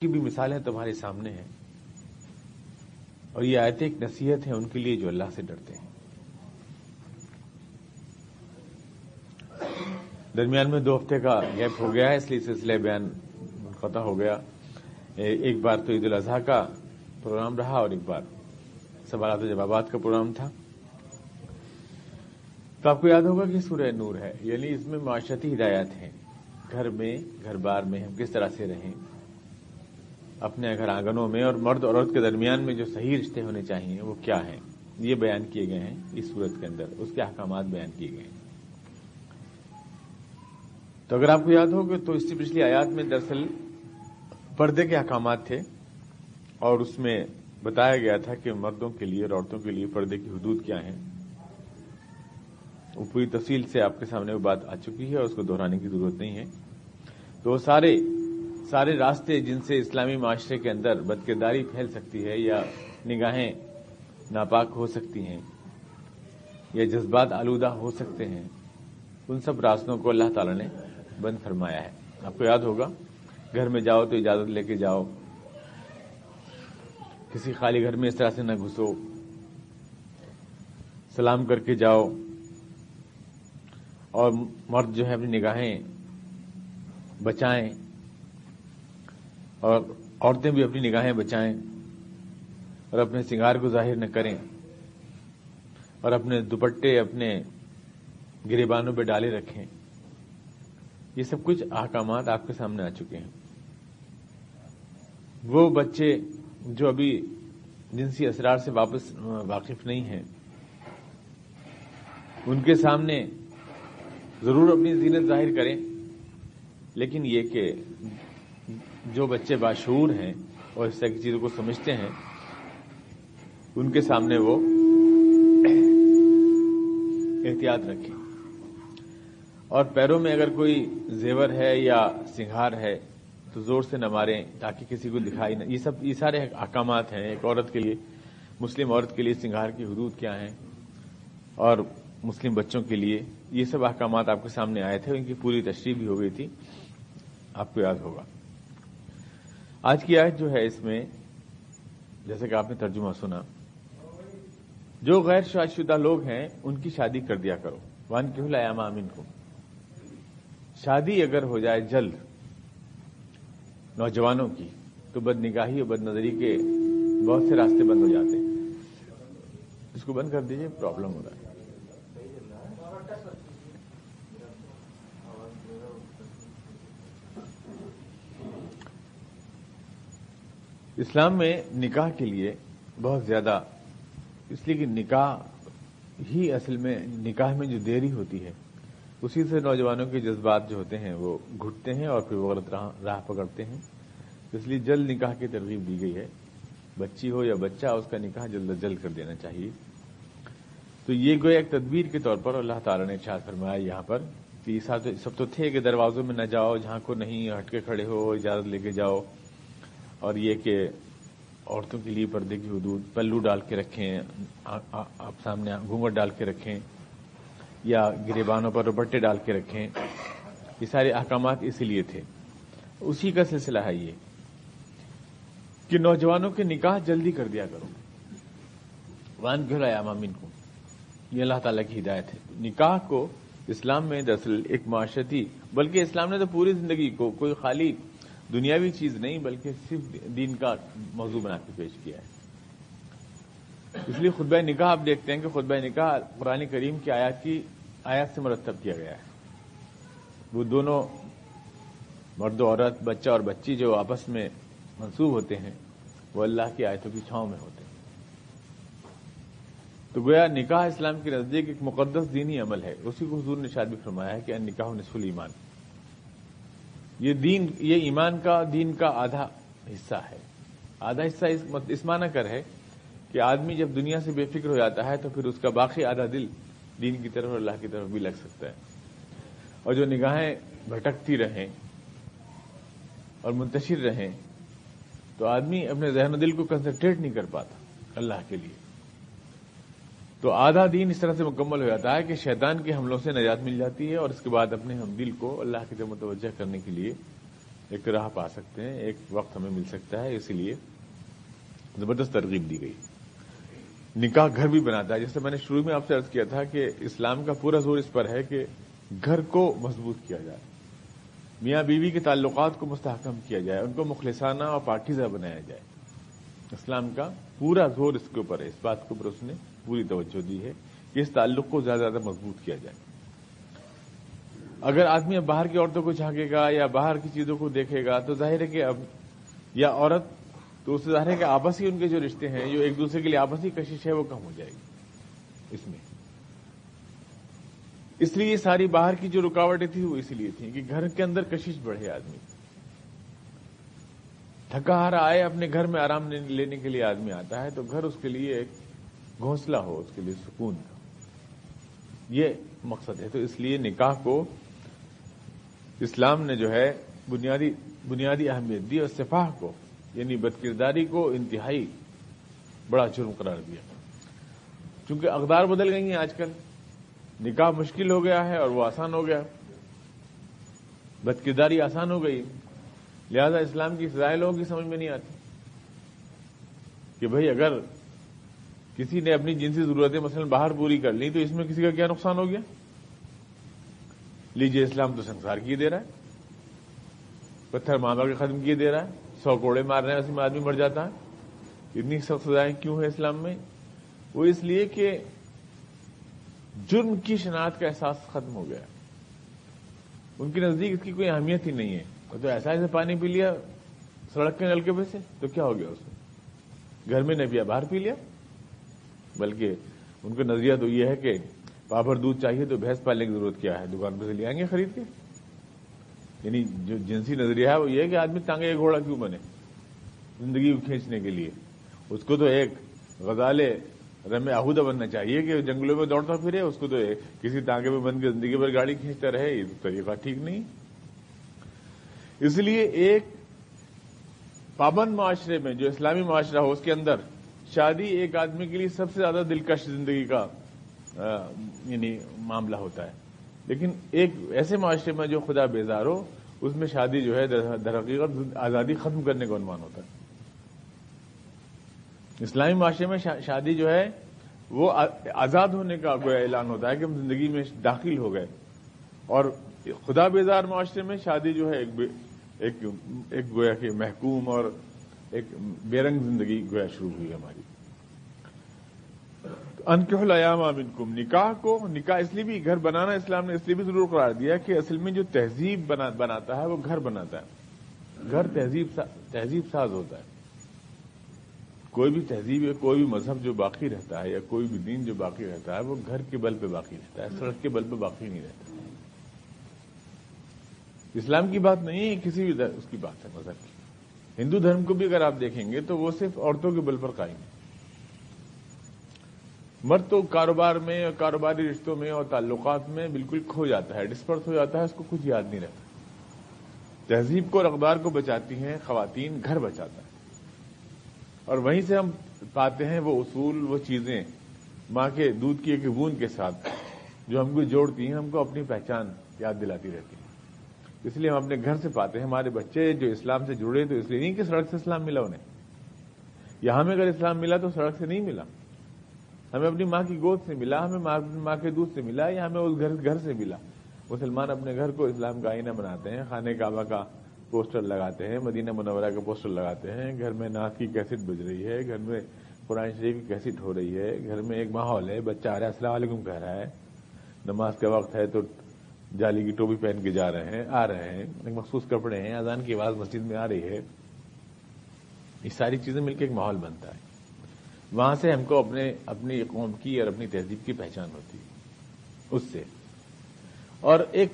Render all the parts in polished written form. کی بھی مثالیں تمہارے سامنے ہیں، اور یہ آیتیں ایک نصیحت ہیں ان کے لیے جو اللہ سے ڈرتے ہیں۔ درمیان میں 2 ہفتے کا گیپ ہو گیا ہے، اس لیے سلسلہ بیان منقطع ہو گیا۔ ایک بار تو عید الاضحیٰ کا پروگرام رہا اور ایک بار سوالات و جوابات کا پروگرام تھا۔ تو آپ کو یاد ہوگا کہ سورہ نور ہے، یعنی اس میں معاشرتی ہدایات ہیں، گھر بار میں ہم کس طرح سے رہیں، اپنے گھر آنگنوں میں، اور مرد اور عورت کے درمیان میں جو صحیح رشتے ہونے چاہیے وہ کیا ہیں، یہ بیان کیے گئے ہیں اس صورت کے اندر، اس کے احکامات بیان کیے گئے ہیں۔ تو اگر آپ کو یاد ہو تو اس سے پچھلی آیات میں دراصل پردے کے احکامات تھے، اور اس میں بتایا گیا تھا کہ مردوں کے لیے اور عورتوں کے لیے پردے کی حدود کیا ہیں۔ وہ پوری تفصیل سے آپ کے سامنے وہ بات آ چکی ہے اور اس کو دہرانے کی ضرورت نہیں ہے۔ تو وہ سارے راستے جن سے اسلامی معاشرے کے اندر بدکرداری پھیل سکتی ہے، یا نگاہیں ناپاک ہو سکتی ہیں، یا جذبات آلودہ ہو سکتے ہیں، ان سب راستوں کو اللہ تعالیٰ نے بند فرمایا ہے۔ آپ کو یاد ہوگا، گھر میں جاؤ تو اجازت لے کے جاؤ، کسی خالی گھر میں اس طرح سے نہ گھسو، سلام کر کے جاؤ، اور مرد جو ہے اپنی نگاہیں بچائیں اور عورتیں بھی اپنی نگاہیں بچائیں، اور اپنے سنگار کو ظاہر نہ کریں، اور اپنے دوپٹے اپنے گریبانوں پہ ڈالے رکھیں۔ یہ سب کچھ احکامات آپ کے سامنے آ چکے ہیں۔ وہ بچے جو ابھی جنسی اسرار سے واقف نہیں ہیں، ان کے سامنے ضرور اپنی زینت ظاہر کریں، لیکن یہ کہ جو بچے باشعور ہیں اور اس طرح کی چیزوں کو سمجھتے ہیں، ان کے سامنے وہ احتیاط رکھیں۔ اور پیروں میں اگر کوئی زیور ہے یا سنگھار ہے تو زور سے نہ ماریں تاکہ کسی کو دکھائی نہ۔ یہ سارے احکامات ہیں ایک عورت کے لیے، مسلم عورت کے لیے سنگھار کی حدود کیا ہیں، اور مسلم بچوں کے لیے یہ سب احکامات آپ کے سامنے آئے تھے، ان کی پوری تشریح بھی ہو گئی تھی، آپ کو یاد ہوگا۔ آج کی آیت جو ہے اس میں، جیسے کہ آپ نے ترجمہ سنا، جو غیر شادی شدہ لوگ ہیں ان کی شادی کر دیا کرو، وَأَنكِحُوا الْأَيَامَ مِنكُم۔ شادی اگر ہو جائے جلد نوجوانوں کی تو بد نگاہی اور بد نظری کے بہت سے راستے بند ہو جاتے ہیں۔ اس کو بند کر دیجئے، پرابلم ہو رہا ہے۔ اسلام میں نکاح کے لیے بہت زیادہ، اس لیے کہ اصل میں نکاح میں جو دیری ہوتی ہے اسی سے نوجوانوں کے جذبات جو ہوتے ہیں وہ گھٹتے ہیں، اور پھر وہ غلط راہ پکڑتے ہیں۔ اس لیے جلد نکاح کی ترغیب دی گئی ہے، بچی ہو یا بچہ، اس کا نکاح جلد از جلد کر دینا چاہیے۔ تو یہ گویا ایک تدبیر کے طور پر اللہ تعالیٰ نے ارشاد فرمایا یہاں پر کہ یہ سب تو تھے کہ دروازوں میں نہ جاؤ، جھانکو نہیں، ہٹ کے کھڑے ہو، اجازت لے کے جاؤ، اور یہ کہ عورتوں کے لیے پردے کی حدود، پلو ڈال کے رکھیں، آپ سامنے گھونگھٹ ڈال کے رکھیں، یا گریبانوں پر دوپٹے ڈال کے رکھیں۔ یہ سارے احکامات اسی لیے تھے، اسی کا سلسلہ ہے یہ کہ نوجوانوں کے نکاح جلدی کر دیا کرو، وَأَنكِحُوا الْأَيَامَ مِنكُم۔ یہ اللہ تعالیٰ کی ہدایت ہے۔ نکاح کو اسلام میں دراصل ایک معاشرتی، بلکہ اسلام نے تو پوری زندگی کو کوئی خالی دنیاوی چیز نہیں بلکہ صرف دین کا موضوع بنا کے پیش کیا ہے۔ اس لیے خطبہ نکاح آپ دیکھتے ہیں کہ خطبہ نکاح قرآن کریم کی آیات سے مرتب کیا گیا ہے۔ وہ دونوں مرد و عورت، بچہ اور بچی جو آپس میں منسوب ہوتے ہیں، وہ اللہ کی آیتوں کی چھاؤں میں ہوتے ہیں۔ تو گویا نکاح اسلام کے نزدیک ایک مقدس دینی عمل ہے، اسی کو حضور نے ارشاد بھی فرمایا ہے کہ النکاح نصف الایمان۔ یہ دین کا آدھا حصہ ہے۔ آدھا حصہ اس معنی کر ہے کہ آدمی جب دنیا سے بے فکر ہو جاتا ہے تو پھر اس کا باقی آدھا دل دین کی طرف اور اللہ کی طرف بھی لگ سکتا ہے، اور جو نگاہیں بھٹکتی رہیں اور منتشر رہیں تو آدمی اپنے ذہن و دل کو کنسنٹریٹ نہیں کر پاتا اللہ کے لیے۔ تو آدھا دین اس طرح سے مکمل ہو جاتا ہے کہ شیطان کے حملوں سے نجات مل جاتی ہے، اور اس کے بعد اپنے ہم دل کو اللہ کی طرف متوجہ کرنے کے لیے ایک راہ پا سکتے ہیں, ایک وقت ہمیں مل سکتا ہے, اسی لیے زبردست ترغیب دی گئی. نکاح گھر بھی بناتا ہے, جیسے میں نے شروع میں آپ سے عرض کیا تھا کہ اسلام کا پورا زور اس پر ہے کہ گھر کو مضبوط کیا جائے, میاں بیوی کے تعلقات کو مستحکم کیا جائے, ان کو مخلصانہ اور پاکیزہ بنایا جائے. اسلام کا پورا زور اس کے اوپر ہے, اس بات کے اوپر اس نے پوری توجہ دی ہے کہ اس تعلق کو زیادہ سے زیادہ مضبوط کیا جائے. اگر آدمی اب باہر کی عورتوں کو جھانکے گا یا باہر کی چیزوں کو دیکھے گا تو ظاہر ہے کہ اب یا عورت تو اس سے ظاہر ہے کہ آپسی ان کے جو رشتے ہیں, جو ایک دوسرے کے لیے آپسی کشش ہے, وہ کم ہو جائے گی اس میں. اس لیے ساری باہر کی جو رکاوٹیں تھیں وہ اسی لیے تھیں کہ گھر کے اندر کشش بڑھے. آدمی تھکا ہارا آئے, اپنے گھر میں آرام لینے کے لیے آدمی آتا ہے تو گھر اس کے لیے ایک گھونسلہ ہو, اس کے لیے سکون کا یہ مقصد ہے. تو اس لیے نکاح کو اسلام نے جو ہے بنیادی اہمیت دی اور سفاح کو یعنی بدکرداری کو انتہائی بڑا جرم قرار دیا. چونکہ اقدار بدل گئی ہیں, آج کل نکاح مشکل ہو گیا ہے اور وہ آسان ہو گیا, بدکرداری آسان ہو گئی, لہذا اسلام کی سزائیں لوگوں کی سمجھ میں نہیں آتی کہ بھئی اگر کسی نے اپنی جنسی ضرورتیں مثلا باہر پوری کر لی تو اس میں کسی کا کیا نقصان ہو گیا؟ لیجئے اسلام تو سنسار کیے دے رہا ہے, پتھر ماں باپ کے ختم کیے دے رہا ہے, 100 کوڑے مار رہے ہیں اس میں آدمی مر جاتا ہے. اتنی سخت سزائیں کیوں ہیں اسلام میں؟ وہ اس لیے کہ جرم کی شناخت کا احساس ختم ہو گیا, ان کے نزدیک اس کی کوئی اہمیت ہی نہیں ہے. تو ایسا ایسے پانی پی لیا سڑک کے نل کے پہ سے تو کیا ہو گیا اس میں, گھر میں نہ پیا باہر پی لیا. بلکہ ان کا نظریہ تو یہ ہے کہ پابھر دودھ چاہیے تو بھینس پالنے کی ضرورت کیا ہے, دکان پہ سے لے آئیں گے خرید کے. یعنی جو جنسی نظریہ ہے وہ یہ ہے کہ آدمی ٹانگے گھوڑا کیوں بنے زندگی کو کھینچنے کے لیے, اس کو تو ایک غزال رم آہودہ بننا چاہیے کہ جنگلوں میں دوڑتا پھرے, اس کو تو کسی ٹانگے پہ بن کے زندگی پر گاڑی کھینچتا رہے, یہ طریقہ ٹھیک نہیں. اس لیے ایک پابند معاشرے میں جو اسلامی معاشرہ ہو اس کے اندر شادی ایک آدمی کے لیے سب سے زیادہ دلکش زندگی کا یعنی معاملہ ہوتا ہے. لیکن ایک ایسے معاشرے میں جو خدا بیزار ہو اس میں شادی جو ہے در حقیقت آزادی ختم کرنے کا عنوان ہوتا ہے. اسلامی معاشرے میں شادی جو ہے وہ آزاد ہونے کا کوئی اعلان ہوتا ہے کہ ہم زندگی میں داخل ہو گئے, اور خدا بیزار معاشرے میں شادی جو ہے ایک گویا کہ محکوم اور ایک بے رنگ زندگی گویا شروع ہوئی ہماری. انکحوا الایام منکم, نکاح کو نکاح اس لیے بھی گھر بنانا اسلام نے اس لیے بھی ضرور قرار دیا کہ اصل میں جو تہذیب بناتا ہے وہ گھر بناتا ہے. گھر تہذیب ساز ہوتا ہے. کوئی بھی تہذیب یا کوئی بھی مذہب جو باقی رہتا ہے یا کوئی بھی دین جو باقی رہتا ہے وہ گھر کے بل پہ باقی رہتا ہے, سڑک کے بل پہ باقی نہیں رہتا. اسلام کی بات نہیں ہے, کسی بھی اس کی بات ہے مذہب کی. ہندو دھرم کو بھی اگر آپ دیکھیں گے تو وہ صرف عورتوں کے بل پر قائم ہے. مرد تو کاروبار میں اور کاروباری رشتوں میں اور تعلقات میں بالکل کھو جاتا ہے, ڈسپرس ہو جاتا ہے, اس کو کچھ یاد نہیں رہتا. تہذیب کو اور اقدار کو بچاتی ہیں خواتین, گھر بچاتا ہے. اور وہیں سے ہم پاتے ہیں وہ اصول, وہ چیزیں ماں کے دودھ کی ایک بوند کے ساتھ جو ہم کو جوڑتی ہیں, ہم کو اپنی پہچان یاد دلاتی رہتی ہیں. اس لیے ہم اپنے گھر سے پاتے ہیں. ہمارے بچے جو اسلام سے جڑے تو اس لیے نہیں کہ سڑک سے اسلام ملا انہیں, یا ہمیں اگر اسلام ملا تو سڑک سے نہیں ملا, ہمیں اپنی ماں کی گود سے ملا, ہمیں ماں کے دودھ سے ملا, یا ہمیں اس گھر سے ملا. مسلمان اپنے گھر کو اسلام کا آئینہ بناتے ہیں, خانہ کعبہ کا پوسٹر لگاتے ہیں, مدینہ منورہ کا پوسٹر لگاتے ہیں, گھر میں نعت کی کیسٹ بج رہی ہے, گھر میں قرآن شریف کی کیسٹ ہو رہی ہے, گھر میں ایک ماحول ہے, بچہ آ رہا ہے السلام علیکم کہہ رہا ہے, نماز کا وقت ہے تو جالی کی ٹوپی پہن کے جا رہے ہیں, آ رہے ہیں, ایک مخصوص کپڑے ہیں, اذان کی آواز مسجد میں آ رہی ہے. یہ ساری چیزیں مل کے ایک ماحول بنتا ہے. وہاں سے ہم کو اپنی قوم کی اور اپنی تہذیب کی پہچان ہوتی ہے اس سے. اور ایک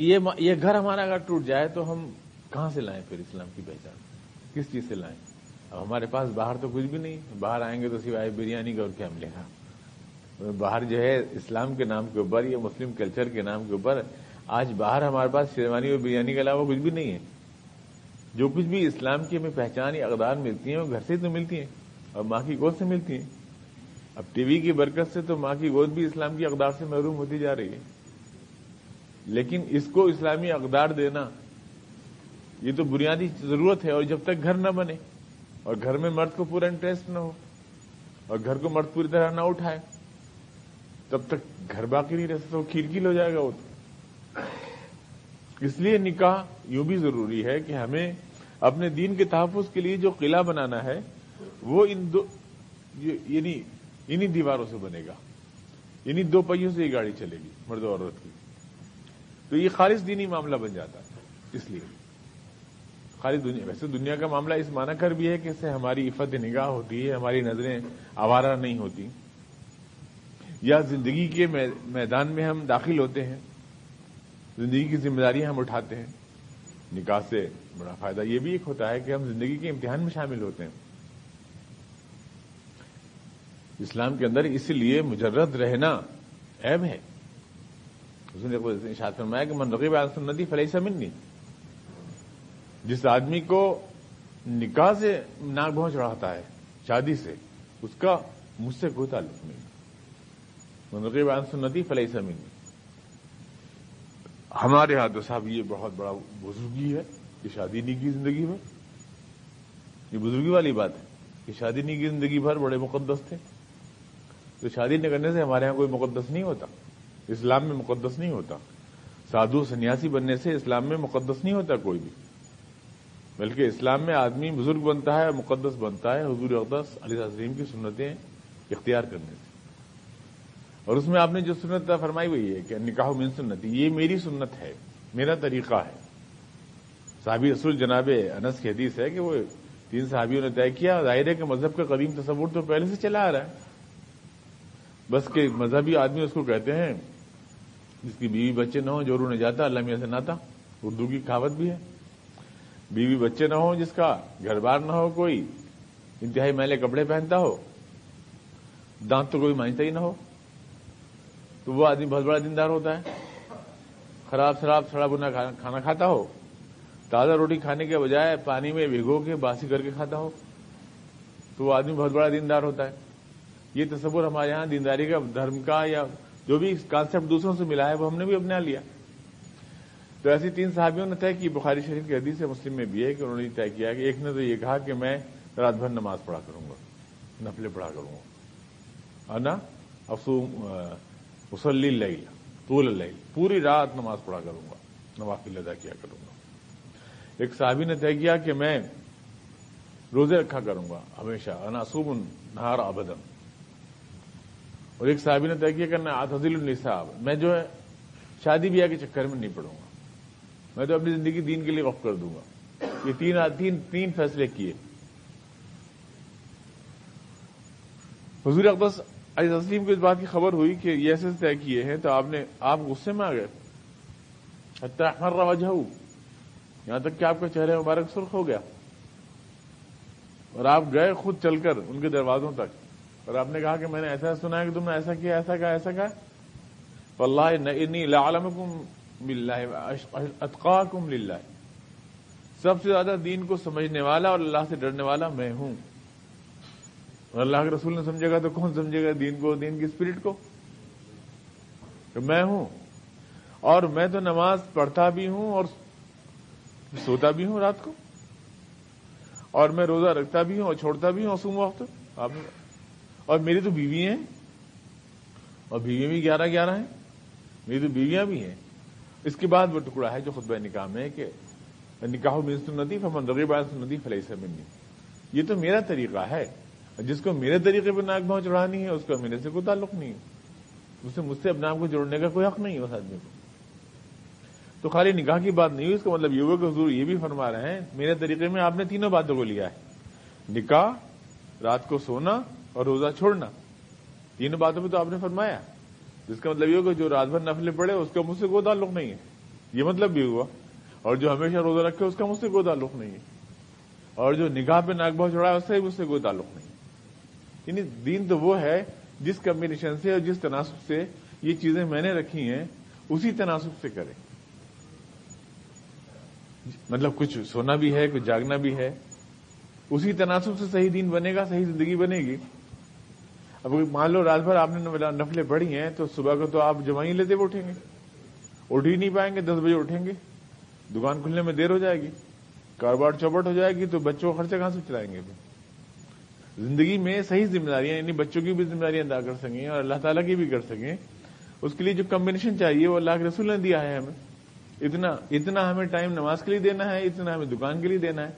یہ گھر ہمارا اگر ٹوٹ جائے تو ہم کہاں سے لائیں پھر اسلام کی پہچان, کس چیز سے لائیں؟ اب ہمارے پاس باہر تو کچھ بھی نہیں, باہر آئیں گے تو سوائے بریانی کا اور کیا ملے گا. باہر جو ہے اسلام کے نام کے اوپر یا مسلم کلچر کے نام کے اوپر آج باہر ہمارے پاس شیروانی اور بریانی کے علاوہ کچھ بھی نہیں ہے. جو کچھ بھی اسلام کی ہمیں پہچان یا اقدار ملتی ہیں وہ گھر سے تو ملتی ہیں اور ماں کی گود سے ملتی ہیں. اب ٹی وی کی برکت سے تو ماں کی گود بھی اسلام کی اقدار سے محروم ہوتی جا رہی ہے. لیکن اس کو اسلامی اقدار دینا یہ تو بنیادی ضرورت ہے. اور جب تک گھر نہ بنے اور گھر میں مرد کو پورا انٹرسٹ نہ ہو اور گھر کو مرد پوری طرح نہ اٹھائے تب تک گھر باقی نہیں رہ سکتا, وہ کھیرکیل ہو جائے گا وہ تو. اس لیے نکاح یوں بھی ضروری ہے کہ ہمیں اپنے دین کے تحفظ کے لیے جو قلعہ بنانا ہے وہ ان دو یعنی انہی دیواروں سے بنے گا, یعنی دو پہیوں سے یہ گاڑی چلے گی مرد اور عورت کی. تو یہ خالص دینی معاملہ بن جاتا ہے. اس لیے خالص دنیا, ویسے دنیا کا معاملہ اس معنی کر بھی ہے کہ اس سے ہماری عفت نگاہ ہوتی ہے, ہماری نظریں آوارہ نہیں ہوتی, یا زندگی کے میدان میں ہم داخل ہوتے ہیں, زندگی کی ذمہ داریاں ہم اٹھاتے ہیں. نکاح سے بڑا فائدہ یہ بھی ایک ہوتا ہے کہ ہم زندگی کے امتحان میں شامل ہوتے ہیں. اسلام کے اندر اسی لیے مجرد رہنا عیب ہے. اس نے ارشاد فرمایا کہ من رغب عن سنتی فلیس منی, جس آدمی کو نکاح سے ناک بھونچ چڑھاتا ہے شادی سے, اس کا مجھ سے کوئی تعلق نہیں. من رغب عن سنتی فلیس منی. ہمارے ہاتھ صاحب یہ بہت بڑا بزرگی ہے کہ شادی نہیں کی زندگی میں. یہ بزرگی والی بات ہے کہ شادی نہیں کی زندگی بھر بڑے مقدس تھے. تو شادی نہ کرنے سے ہمارے ہاں کوئی مقدس نہیں ہوتا, اسلام میں مقدس نہیں ہوتا. سادھو سنیاسی بننے سے اسلام میں مقدس نہیں ہوتا کوئی بھی, بلکہ اسلام میں آدمی بزرگ بنتا ہے اور مقدس بنتا ہے حضور اقدس علیہ السلام کی سنتیں اختیار کرنے سے. اور اس میں آپ نے جو سنت فرمائی ہوئی ہے کہ نکاح من سنتی, یہ میری سنت ہے, میرا طریقہ ہے. صحابی رسول جناب انس کی حدیث ہے کہ وہ 3 صحابیوں نے طے کیا. ظاہر ہے کہ مذہب کا قدیم تصور تو پہلے سے چلا آ رہا ہے, بس کہ مذہبی آدمی اس کو کہتے ہیں جس کی بیوی بچے نہ ہوں جو رو نہ جاتا اللہ میاں سے ناتا. اردو کی کہاوت بھی ہے, بیوی بچے نہ ہوں جس کا, گھر بار نہ ہو کوئی, انتہائی میلے کپڑے پہنتا ہو, دانت تو کوئی مانجتا ہی نہ ہو, تو وہ آدمی بہت بڑا دیندار ہوتا ہے. خراب شراب سڑا بنا کھانا کھاتا ہو, تازہ روٹی کھانے کے بجائے پانی میں بھگو کے باسی کر کے کھاتا ہو, تو وہ آدمی بہت بڑا دیندار ہوتا ہے. یہ تصور ہمارے ہاں دینداری کا, دھرم کا, یا جو بھی کانسیپٹ دوسروں سے ملا ہے وہ ہم نے بھی اپنا لیا. تو ایسی 3 صحابیوں نے طے کی, بخاری شریف کی حدیث ہے, مسلم میں بھی ہے, کہ انہوں نے طے کیا کہ ایک نے تو یہ کہا کہ میں رات بھر نماز پڑھا کروں گا, نفلیں پڑھا کروں گا, انا اصوم اصلی اللیل طول اللیل, پوری رات نماز پڑھا کروں گا, نوافل ادا کیا کروں گا. ایک صحابی نے طے کیا کہ میں روزے رکھا کروں گا ہمیشہ, انا اصوم النہار ابدا. اور ایک صحابی نے طے کیا کہ میں اعتزل النساء, میں جو ہے شادی بیاہ کے چکر میں نہیں پڑوں گا, میں تو اپنی زندگی دین کے لیے وقف کر دوں گا. یہ تین فیصلے کیے. حضور اقدس علیہ السلام کو اس بات کی خبر ہوئی کہ یہ ایسے طے کیے ہیں, تو آپ غصے میں آ گئے, حتی احمر وجہہ, یہاں تک کہ آپ کا چہرہ مبارک سرخ ہو گیا. اور آپ گئے خود چل کر ان کے دروازوں تک, اور آپ نے کہا کہ میں نے ایسا سنا ہے کہ تم نے ایسا کیا, ایسا کہا, ایسا کہا. واللہ انی لعلمکم باللہ اتقاکم للہ, سب سے زیادہ دین کو سمجھنے والا اور اللہ سے ڈرنے والا میں ہوں. اور اللہ کے رسول نے سمجھے گا تو کون سمجھے گا دین کو, دین کی اسپرٹ کو, کہ میں ہوں. اور میں تو نماز پڑھتا بھی ہوں اور سوتا بھی ہوں رات کو, اور میں روزہ رکھتا بھی ہوں اور چھوڑتا بھی ہوں اصوم وقت, اور میری تو بیوی ہیں, اور بیوی بھی 11 ہیں, میری تو بیویاں بھی ہیں. اس کے بعد وہ ٹکڑا ہے جو خطبہ نکاح میں ہے کہ نکاح من سنتی فمن رغب عن سنتی فلیس منی. یہ تو میرا طریقہ ہے, جس کو میرے طریقے پہ ناک بھونچ چڑھانی ہے اس کو میرے سے کوئی تعلق نہیں ہے, اسے مجھ سے اپنے آپ کو جوڑنے کا کوئی حق نہیں ہے اس آدمی کو. تو خالی نکاح کی بات نہیں ہوئی, اس کا مطلب یہ ہوا کہ حضور یہ بھی فرما رہے ہیں میرے طریقے میں آپ نے تینوں باتوں کو لیا ہے, نکاح, رات کو سونا اور روزہ چھوڑنا, تینوں باتوں پہ تو آپ نے فرمایا. جس کا مطلب یہ ہوا کہ جو رات بھر نفلیں پڑے اس کا مجھ سے کوئی تعلق نہیں ہے, یہ مطلب بھی ہوا. اور جو ہمیشہ روزہ رکھے اس کا مجھ سے کوئی تعلق نہیں ہے, اور جو نکاح پہ ناک بہت چڑھا ہے اس سے مجھ سے کوئی تعلق نہیں ہے. یعنی دین تو وہ ہے جس کمبینیشن سے اور جس تناسب سے یہ چیزیں میں نے رکھی ہیں اسی تناسب سے کریں. مطلب کچھ سونا بھی ہے, کچھ جاگنا بھی ہے, اسی تناسب سے صحیح دین بنے گا, صحیح زندگی بنے گی. اب مان لو رات بھر آپ نے نفلیں پڑھی ہیں تو صبح کو تو آپ جمائی لیتے ہوئے اٹھیں گے, اٹھ ہی نہیں پائیں گے, 10 بجے اٹھیں گے, دکان کھلنے میں دیر ہو جائے گی. کاروبار چوپٹ ہو جائے گی تو بچوں کا خرچہ کہاں سے چلائیں گے؟ زندگی میں صحیح ذمہ داریاں یعنی بچوں کی بھی ذمہ داریاں ادا کر سکیں اور اللہ تعالیٰ کی بھی کر سکیں، اس کے لیے جو کمبینیشن چاہیے وہ اللہ کے رسول نے دیا ہے ہمیں. اتنا ہمیں ٹائم نماز کے لیے دینا ہے، اتنا ہمیں دکان کے لیے دینا ہے،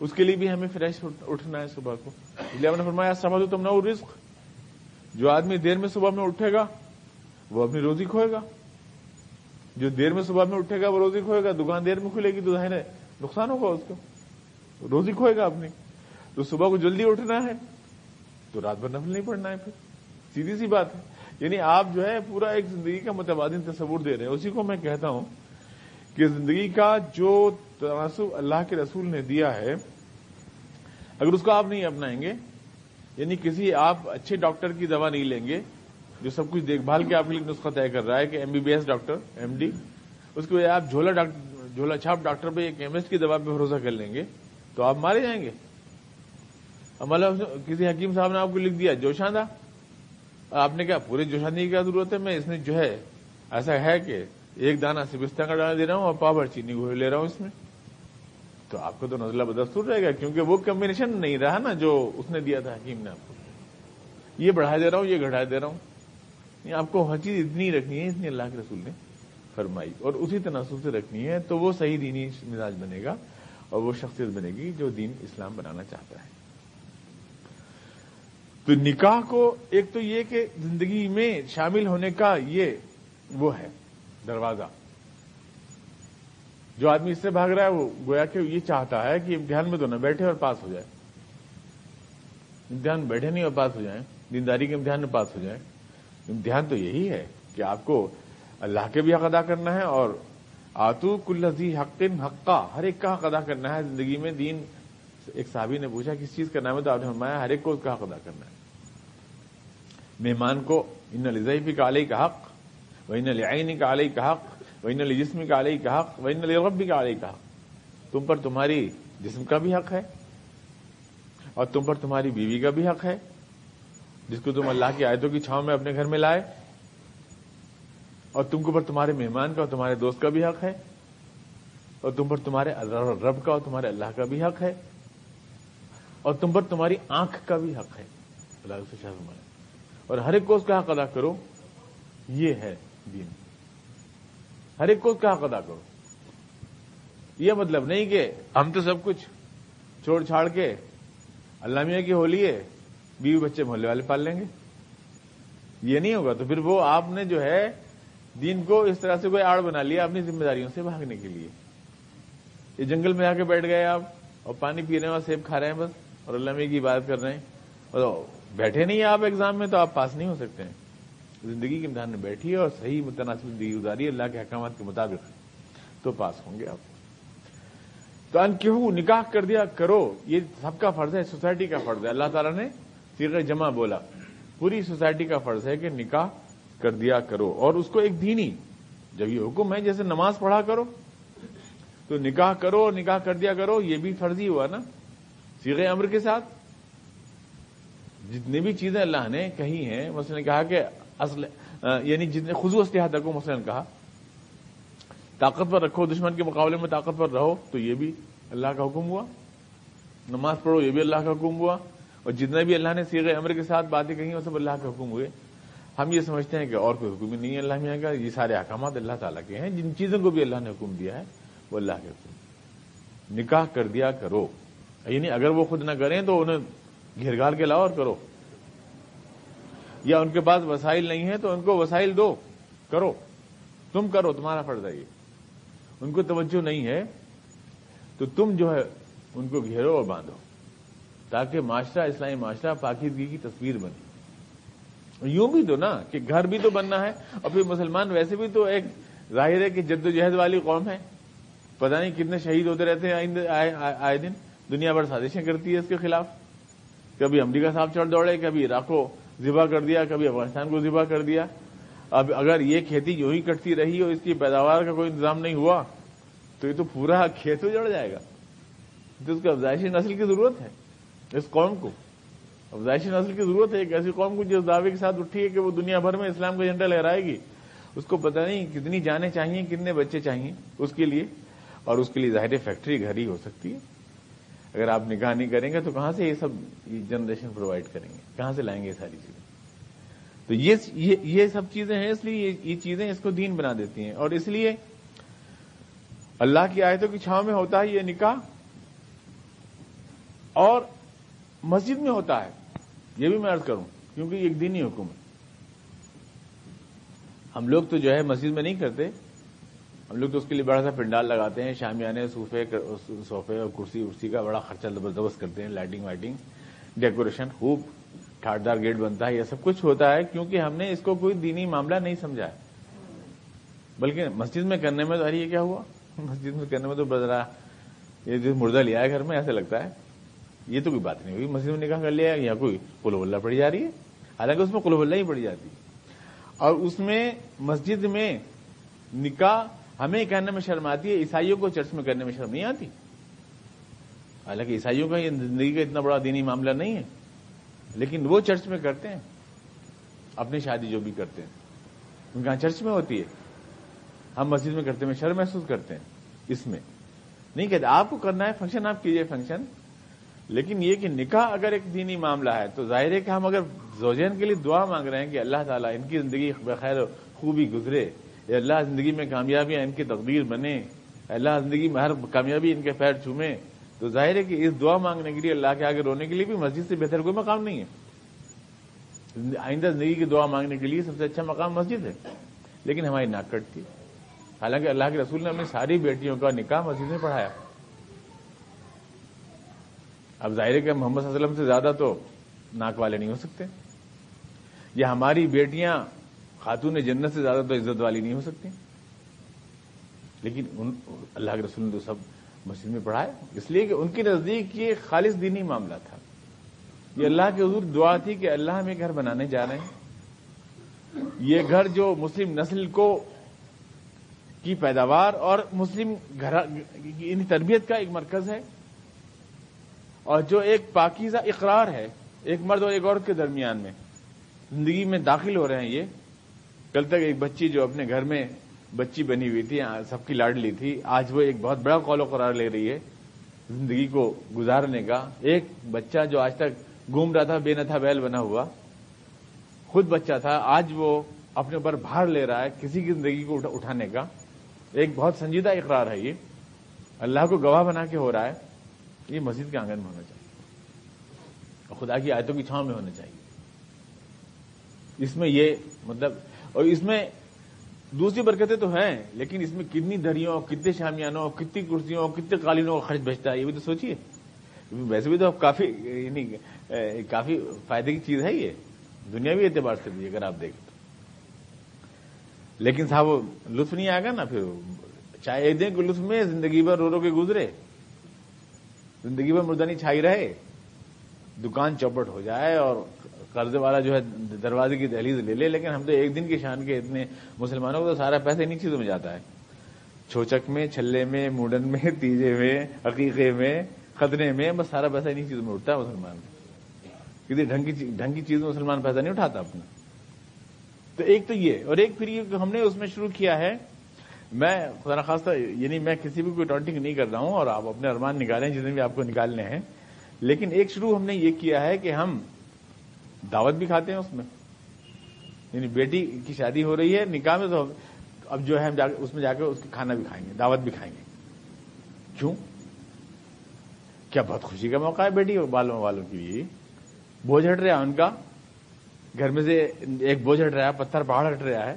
اس کے لیے بھی ہمیں فریش اٹھنا ہے صبح کو. اللہ نے فرمایا صبح تو تم نہ رزق، جو آدمی دیر میں صبح میں اٹھے گا وہ اپنی روزی کھوئے گا، جو دیر میں صبح میں اٹھے گا وہ روزی کھوئے گا. دکان دیر میں کھلے گی تو ظاہر ہے نقصان ہوگا، اس کو روزی کھوئے گا اپنی. تو صبح کو جلدی اٹھنا ہے تو رات بھر نفل نہیں پڑھنا ہے، پھر سیدھی سی بات ہے. یعنی آپ جو ہے پورا ایک زندگی کا متبادل تصور دے رہے ہیں. اسی کو میں کہتا ہوں کہ زندگی کا جو تناسب اللہ کے رسول نے دیا ہے اگر اس کو آپ نہیں اپنائیں گے، یعنی کسی آپ اچھے ڈاکٹر کی دوا نہیں لیں گے جو سب کچھ دیکھ بھال کے آپ کے لیے نسخہ طے کر رہا ہے کہ M B B S doctor M D, اس کے بجائے آپ جھولا چھاپ ڈاکٹر پہ، ایک کیمسٹ کی دوا پہ بھروسہ کر لیں گے تو آپ مارے جائیں گے. مطلب کسی حکیم صاحب نے آپ کو لکھ دیا جوشاندہ، آپ نے کہا پورے جوشاندی کی کیا ضرورت ہے، میں اس میں جو ہے ایسا ہے کہ ایک دانہ سبستہ کا ڈال دے رہا ہوں اور پاؤ بھر چینی گھول لے رہا ہوں اس میں، تو آپ کو تو نزلہ بدستور رہے گا کیونکہ وہ کمبینیشن نہیں رہا نا جو اس نے دیا تھا حکیم نے آپ کو. یہ بڑھا دے رہا ہوں، یہ گھٹا دے رہا ہوں. آپ کو ہر چیز اتنی رکھنی ہے اتنی اللہ کے رسول نے فرمائی، اور اسی تناسب سے رکھنی ہے، تو وہ صحیح دینی مزاج بنے گا اور وہ شخصیت بنے گی جو دین اسلام بنانا چاہتا ہے. تو نکاح کو ایک تو یہ کہ زندگی میں شامل ہونے کا یہ وہ ہے دروازہ. جو آدمی اس سے بھاگ رہا ہے وہ گویا کہ یہ چاہتا ہے کہ امتحان میں تو نہ بیٹھے اور پاس ہو جائے، امتحان بیٹھے نہیں اور پاس ہو جائیں، دینداری کے امتحان میں پاس ہو جائیں. امتحان تو یہی ہے کہ آپ کو اللہ کے بھی حق ادا کرنا ہے اور آتو کل ذی حق حقہ، ہر ایک کا حق ادا کرنا ہے زندگی میں. دین ایک صحابی نے پوچھا کس چیز کا نام ہے، تو آپ نے فرمایا ہر ایک کو اس کا حق ادا کرنا ہے. مہمان کو ان لضیفک علیک کا حق، وَإِنَّ لِعَيْنِكَ عَلَيْكَ حَقٌّ، وَإِنَّ لِجِسْمِكَ عَلَيْكَ حَقٌّ، وَإِنَّ لِرَبِّكَ عَلَيْكَ حَقٌّ. تم پر تمہاری جسم کا بھی حق ہے اور تم پر تمہاری بیوی کا بھی حق ہے جس کو تم اللہ کی آیتوں کی چھاؤں میں اپنے گھر میں لائے، اور تم کو پر تمہارے مہمان کا اور تمہارے دوست کا بھی حق ہے، اور تم پر تمہارے رب کا اور تمہارے اللہ کا بھی حق ہے، اور تم پر تمہاری آنکھ کا بھی حق ہے. اللہ سے شاہ، اور ہر ایک کو اس کا حق ادا کرو. یہ ہے دین، ہر ایک کو کیا حق ادا کرو. یہ مطلب نہیں کہ ہم تو سب کچھ چھوڑ چھاڑ کے اللہ میاں کی ہولی ہے، بیوی بچے محلے والے پال لیں گے، یہ نہیں ہوگا. تو پھر وہ آپ نے جو ہے دین کو اس طرح سے کوئی آڑ بنا لیا اپنی ذمہ داریوں سے بھاگنے کے لیے. یہ جنگل میں آ کے بیٹھ گئے آپ اور پانی پی رہے ہیں اور سیب کھا رہے ہیں بس، اور اللہ میاں کی عبادت کر رہے ہیں. اور بیٹھے نہیں آپ ایگزام میں تو آپ پاس نہیں ہو سکتے ہیں. زندگی کے امتحان میں بیٹھیے اور صحیح متناسب زندگی گزاری اللہ کے احکامات کے مطابق تو پاس ہوں گے آپ. تو انکحوا، نکاح کر دیا کرو، یہ سب کا فرض ہے، سوسائٹی کا فرض ہے. اللہ تعالیٰ نے صیغہ جمع بولا، پوری سوسائٹی کا فرض ہے کہ نکاح کر دیا کرو. اور اس کو ایک دینی جب یہ حکم ہے، جیسے نماز پڑھا کرو تو نکاح کرو اور نکاح کر دیا کرو، یہ بھی فرض ہی ہوا نا صیغہ امر کے ساتھ. جتنی بھی چیزیں اللہ نے کہی ہیں، مثلا کہا کہ اصل یعنی جتنے خضوع استحادہ کو مثلا کہا طاقتور رکھو، دشمن کے مقابلے میں طاقتور رہو، تو یہ بھی اللہ کا حکم ہوا. نماز پڑھو، یہ بھی اللہ کا حکم ہوا. اور جتنا بھی اللہ نے صیغہ امر کے ساتھ باتیں کہی ہیں وہ سب اللہ کے حکم ہوئے. ہم یہ سمجھتے ہیں کہ اور کوئی حکم ہی نہیں ہے اللہ میاں کا، یہ سارے احکامات اللہ تعالیٰ کے ہیں. جن چیزوں کو بھی اللہ نے حکم دیا ہے وہ اللہ کے حکم. نکاح کر دیا کرو، یعنی اگر وہ خود نہ کریں تو انہیں گھیر گھار کے لاؤ اور کرو، یا ان کے پاس وسائل نہیں ہیں تو ان کو وسائل دو، کرو، تم کرو، تمہارا فرض ہے. یہ ان کو توجہ نہیں ہے تو تم جو ہے ان کو گھیرو اور باندھو تاکہ معاشرہ، اسلامی معاشرہ پاکیزگی کی تصویر بنے. یوں بھی تو نا کہ گھر بھی تو بننا ہے، اور پھر مسلمان ویسے بھی تو ایک ظاہر ہے کہ جد و جہد والی قوم ہے، پتہ نہیں کتنے شہید ہوتے رہتے ہیں آئے دن. دنیا بھر سازشیں کرتی ہے اس کے خلاف، کبھی امریکہ صاحب چڑھ دوڑے، کبھی عراق کو ذبح کر دیا، کبھی افغانستان کو ذبح کر دیا. اب اگر یہ کھیتی یوں ہی کٹتی رہی اور اس کی پیداوار کا کوئی انتظام نہیں ہوا تو یہ تو پورا کھیت اجڑ جائے گا. تو اس کو افزائشی نسل کی ضرورت ہے، اس قوم کو افزائشی نسل کی ضرورت ہے. ایک ایسی قوم کو جو دعوے کے ساتھ اٹھی ہے کہ وہ دنیا بھر میں اسلام کا جھنڈا لہرائے گی، اس کو پتہ نہیں کتنی جانیں چاہیے، کتنے بچے چاہیے اس کے لیے. اور اس کے لیے ظاہر فیکٹری گھر ہی ہو سکتی ہے. اگر آپ نگاہ نہیں کریں گے تو کہاں سے یہ سب جنریشن پرووائڈ کریں گے, کہاں سے لائیں گے یہ ساری چیزیں. تو یہ سب چیزیں ہیں, اس لیے یہ چیزیں اس کو دین بنا دیتی ہیں. اور اس لیے اللہ کی آیتوں کی چھاؤں میں ہوتا ہے یہ نکاح, اور مسجد میں ہوتا ہے, یہ بھی میں عرض کروں کیونکہ یہ ایک دینی حکم ہے. ہم لوگ تو جو ہے مسجد میں نہیں کرتے, ہم لوگ تو اس کے لیے بڑا سا پنڈال لگاتے ہیں, شامیانے صوفے اور کرسی کا بڑا خرچہ زبردست کرتے ہیں, لائٹنگ وائٹنگ ڈیکوریشن خوب ٹھاٹدار گیٹ بنتا ہے, یہ سب کچھ ہوتا ہے کیونکہ ہم نے اس کو کوئی دینی معاملہ نہیں سمجھا ہے. بلکہ مسجد میں کرنے میں تو ارے یہ کیا ہوا, مسجد میں کرنے میں تو بذرا یہ جو مردہ لیا ہے گھر میں ایسا لگتا ہے, یہ تو کوئی بات نہیں ہوئی. مسجد میں نکاح کر لیا, یہاں کوئی قل ہو اللہ پڑی جا رہی ہے, حالانکہ اس میں قل ہو اللہ ہی پڑی جاتی ہے. اور اس میں مسجد میں نکاح ہمیں کرنے میں شرم آتی ہے, عیسائیوں کو چرچ میں کرنے میں شرم نہیں آتی. حالانکہ عیسائیوں کا یہ زندگی کا اتنا بڑا دینی معاملہ نہیں ہے, لیکن وہ چرچ میں کرتے ہیں اپنی شادی جو بھی کرتے ہیں, ان کے یہاں چرچ میں ہوتی ہے. ہم مسجد میں کرتے میں شرم محسوس کرتے ہیں, اس میں نہیں کہتے. آپ کو کرنا ہے فنکشن, آپ کیجئے فنکشن, لیکن یہ کہ نکاح اگر ایک دینی معاملہ ہے تو ظاہر ہے کہ ہم اگر زوجین کے لیے دعا مانگ رہے ہیں کہ اللہ تعالیٰ ان کی زندگی بخیر خوبی گزرے, اے اللہ زندگی میں کامیابیاں ان کی تقدیر بنے, اے اللہ زندگی میں ہر کامیابی ان کے پیر چھومے, تو ظاہر ہے کہ اس دعا مانگنے کے لیے اللہ کے آگے رونے کے لیے بھی مسجد سے بہتر کوئی مقام نہیں ہے. آئندہ زندگی کی دعا مانگنے کے لیے سب سے اچھا مقام مسجد ہے, لیکن ہماری ناک کٹتی. حالانکہ اللہ کے رسول نے ہمیں ساری بیٹیوں کا نکاح مسجد میں پڑھایا. اب ظاہر ہے کہ محمد صلی اللہ علیہ وسلم سے زیادہ تو ناک والے نہیں ہو سکتے, یا ہماری بیٹیاں خاتون جنت سے زیادہ تو عزت والی نہیں ہو سکتی, لیکن اللہ کے رسول نے تو سب مسجد میں پڑھایا, اس لیے کہ ان کے نزدیک یہ خالص دینی معاملہ تھا. یہ اللہ کے حضور دعا تھی کہ اللہ ہمیں گھر بنانے جا رہے ہیں, یہ گھر جو مسلم نسل کو کی پیداوار اور مسلم گھر ان تربیت کا ایک مرکز ہے, اور جو ایک پاکیزہ اقرار ہے ایک مرد اور ایک عورت کے درمیان میں زندگی میں داخل ہو رہے ہیں. یہ کل تک ایک بچی جو اپنے گھر میں بچی بنی ہوئی تھی, سب کی لاڈلی تھی, آج وہ ایک بہت بڑا قول و قرار لے رہی ہے زندگی کو گزارنے کا. ایک بچہ جو آج تک گھوم رہا تھا بے نتھا بیل بنا ہوا, خود بچہ تھا, آج وہ اپنے اوپر بھار لے رہا ہے کسی کی زندگی کو اٹھانے کا. ایک بہت سنجیدہ اقرار ہے, یہ اللہ کو گواہ بنا کے ہو رہا ہے. یہ مسجد کے آنگن میں ہونا چاہیے اور خدا کی آیتوں کی چھاؤں میں ہونا چاہیے. اس میں یہ مطلب, اور اس میں دوسری برکتیں تو ہیں, لیکن اس میں کتنی دریوں, کتنے شامیانوں, کتنی کرسیوں, کتنے قالینوں کا خرچ بچتا ہے, یہ بھی تو سوچیے. ویسے بھی تو کافی فائدے کی چیز ہے یہ, دنیاوی اعتبار سے بھی اگر آپ دیکھیں. لیکن صاحب وہ لطف نہیں آئے گا نا پھر, چاہے دیں کہ لطف میں زندگی بھر رو رو کے گزرے, زندگی بھر مردانی چھائی رہے, دکان چوپٹ ہو جائے اور قرضے والا جو ہے دروازے کی دہلیز لے لے. لیکن ہم تو ایک دن کی شان کے اتنے مسلمانوں کو تو سارا پیسہ انہیں چیزوں میں جاتا ہے, چھوچک میں, چھلے میں, موڈن میں, تیجے میں, عقیقے میں, خطنے میں, بس سارا پیسہ انہیں چیزوں میں اٹھتا ہے مسلمان. کسی ڈھنگ کی چیز میں مسلمان پیسہ نہیں اٹھاتا اپنا. تو ایک تو یہ, اور ایک پھر یہ ہم نے اس میں شروع کیا ہے, میں خدا نخواستہ یعنی میں کسی بھی کوئی ٹانٹنگ نہیں کر رہا ہوں, اور آپ اپنے ارمان نکالیں جتنے بھی آپ کو نکالنے ہیں, لیکن ایک شروع ہم نے یہ کیا ہے کہ ہم دعوت بھی کھاتے ہیں اس میں. یعنی بیٹی کی شادی ہو رہی ہے نکاح میں, تو اب جو ہے ہم اس میں جا کے اس کا کھانا بھی کھائیں گے, دعوت بھی کھائیں گے. کیوں؟ کیا بہت خوشی کا موقع ہے بیٹی والوں کے لیے. بوجھ ہٹ رہا ہے ان کا, گھر میں سے ایک بوجھ ہٹ رہا ہے, پتھر پہاڑ ہٹ رہا ہے.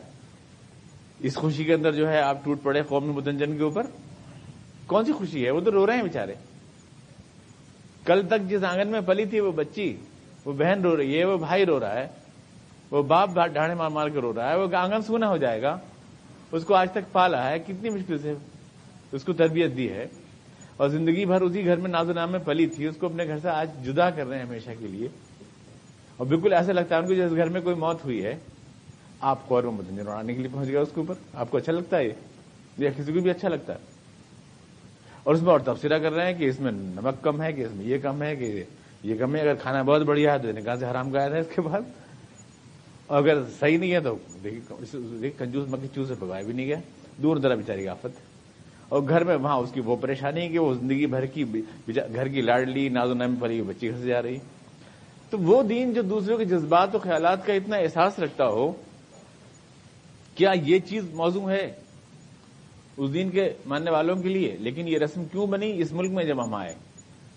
اس خوشی کے اندر جو ہے آپ ٹوٹ پڑے قوم متنجن کے اوپر. کون سی خوشی ہے؟ وہ تو رو رہے ہیں بیچارے. کل تک جس آنگن میں پلی تھی وہ بچی, وہ بہن رو رہی ہے, وہ بھائی رو رہا ہے, وہ باپ ڈھاڑے مار مار کے رو رہا ہے, وہ آنگن سونا ہو جائے گا. اس کو آج تک پالا ہے, کتنی مشکل سے اس کو تربیت دی ہے, اور زندگی بھر اسی گھر میں ناز و نام میں پلی تھی. اس کو اپنے گھر سے آج جدا کر رہے ہیں ہمیشہ کے لیے, اور بالکل ایسا لگتا ہے ان کو جس گھر میں کوئی موت ہوئی ہے. آپ کو اور متنجن اڑانے کے لیے پہنچ گیا اس کے اوپر. آپ کو اچھا لگتا ہے یا کسی کو بھی اچھا لگتا ہے؟ اور اس میں اور تبصرہ کر رہے ہیں کہ اس میں نمک کم ہے, کہ اس میں یہ کم ہے, کہ یہ کم ہے. اگر کھانا بہت بڑھیا ہے تو نکاح سے حرام کھایا تھا اس کے بعد, اور اگر صحیح نہیں ہے تو دیکھیے کنجوس مکھی چوز سے بھگایا بھی نہیں گیا. دور ذرا بیچاری آفت. اور گھر میں وہاں اس کی وہ پریشانی ہے کہ وہ زندگی بھر کی گھر کی لاڈلی ناز و نعمت پلی ہوئی بچی گھس جا رہی. تو وہ دین جو دوسروں کے جذبات و خیالات کا اتنا احساس رکھتا ہو, کیا یہ چیز موزوں ہے اس دین کے ماننے والوں کے لیے؟ لیکن یہ رسم کیوں بنی اس ملک میں جب ہم آئے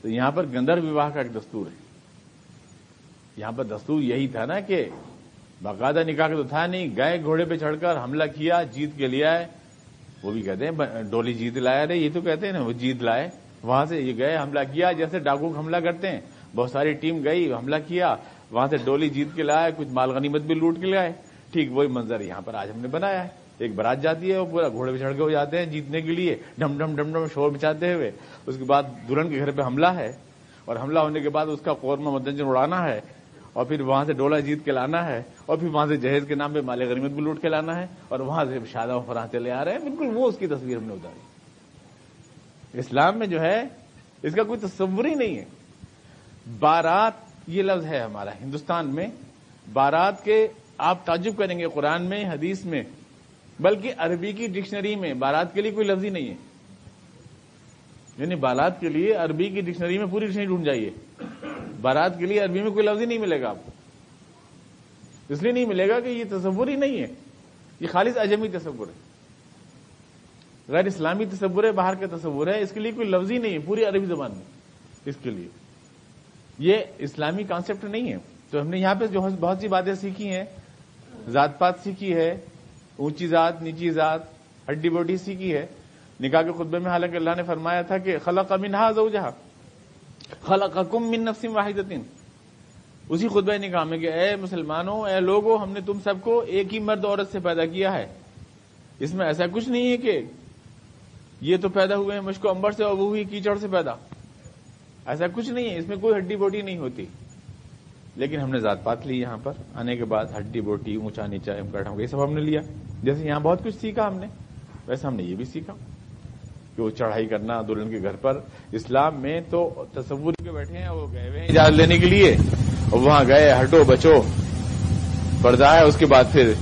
تو یہاں پر گندھر وواہ کا ایک دستور ہے. یہاں پر دستور یہی تھا نا کہ باقاعدہ نکاح کا تو تھا نہیں, گائے گھوڑے پہ چڑھ کر حملہ کیا, جیت کے لیا ہے. وہ بھی کہتے ہیں ڈولی جیت لایا رہے, یہ تو کہتے ہیں نا وہ جیت لائے. وہاں سے یہ گئے حملہ کیا, جیسے ڈاکو حملہ کرتے ہیں, بہت ساری ٹیم گئی حملہ کیا, وہاں سے ڈولی جیت کے لائے, کچھ مال غنیمت بھی لوٹ کے لائے. ٹھیک وہی منظر یہاں پر آج ہم نے بنایا ہے. ایک برات جاتی ہے, وہ پورا گھوڑے پہ چڑھ کے ہو جاتے ہیں جیتنے کے لیے, ڈم ڈم ڈم ڈم شور مچاتے ہوئے. اس کے بعد دلہن کے گھر پہ حملہ ہے, اور حملہ ہونے کے بعد اس کا قورمہ مدنجن اڑانا ہے, اور پھر وہاں سے ڈولا جیت کے لانا ہے, اور پھر وہاں سے جہیز کے نام پہ مال غنیمت بھی لوٹ کے لانا ہے, اور وہاں سے شادہ و فراہ چلے آ رہے ہیں. بالکل وہ اس کی تصویر ہم نے اتاری. اسلام میں جو ہے اس کا کوئی تصور ہی نہیں ہے. بارات یہ لفظ ہے ہمارا ہندوستان میں. بارات کے آپ تعجب کریں گے قرآن میں, حدیث میں, بلکہ عربی کی ڈکشنری میں بارات کے لیے کوئی لفظ ہی نہیں ہے. یعنی بارات کے لیے عربی کی ڈکشنری میں پوری ڈکشنری ڈھونڈ جائیے, بارات کے لیے عربی میں کوئی لفظ ہی نہیں ملے گا آپ کو. اس لیے نہیں ملے گا کہ یہ تصور ہی نہیں ہے, یہ خالص عجمی تصور ہے, غیر اسلامی تصور ہے, باہر کا تصور ہے. اس کے لیے کوئی لفظ ہی نہیں ہے پوری عربی زبان میں. اس کے لیے یہ اسلامی کانسیپٹ نہیں ہے. تو ہم نے یہاں پہ جو بہت سی باتیں سیکھی ہیں, ذات پات سیکھی ہے, اونچی ذات نیچی ذات ہڈی بوٹی سیکھی ہے. نکاح کے خطبے میں حالانکہ اللہ نے فرمایا تھا کہ خلق منہا زوجہا خلقکم من نفس واحدۃ. اسی خطبہ نکاح میں کہ اے مسلمانوں, اے لوگوں, ہم نے تم سب کو ایک ہی مرد عورت سے پیدا کیا ہے. اس میں ایسا کچھ نہیں ہے کہ یہ تو پیدا ہوئے ہیں مشک و عنبر سے اور وہ ہوئی کیچڑ سے پیدا. ایسا کچھ نہیں ہے, اس میں کوئی ہڈی بوٹی نہیں ہوتی. لیکن ہم نے ذات پات لی یہاں پر آنے کے بعد, ہڈی بوٹی اونچا نیچا امکٹا یہ سب ہم نے لیا. جیسے یہاں بہت کچھ سیکھا ہم نے, ویسے ہم نے یہ بھی سیکھا کہ وہ چڑھائی کرنا دلہن کے گھر پر. اسلام میں تو تصور کے بیٹھے ہیں, وہ گئے ہوئے ہیں اجازت لینے کے لیے, اور وہاں گئے ہٹو بچو پردہ ہے. اس کے بعد پھر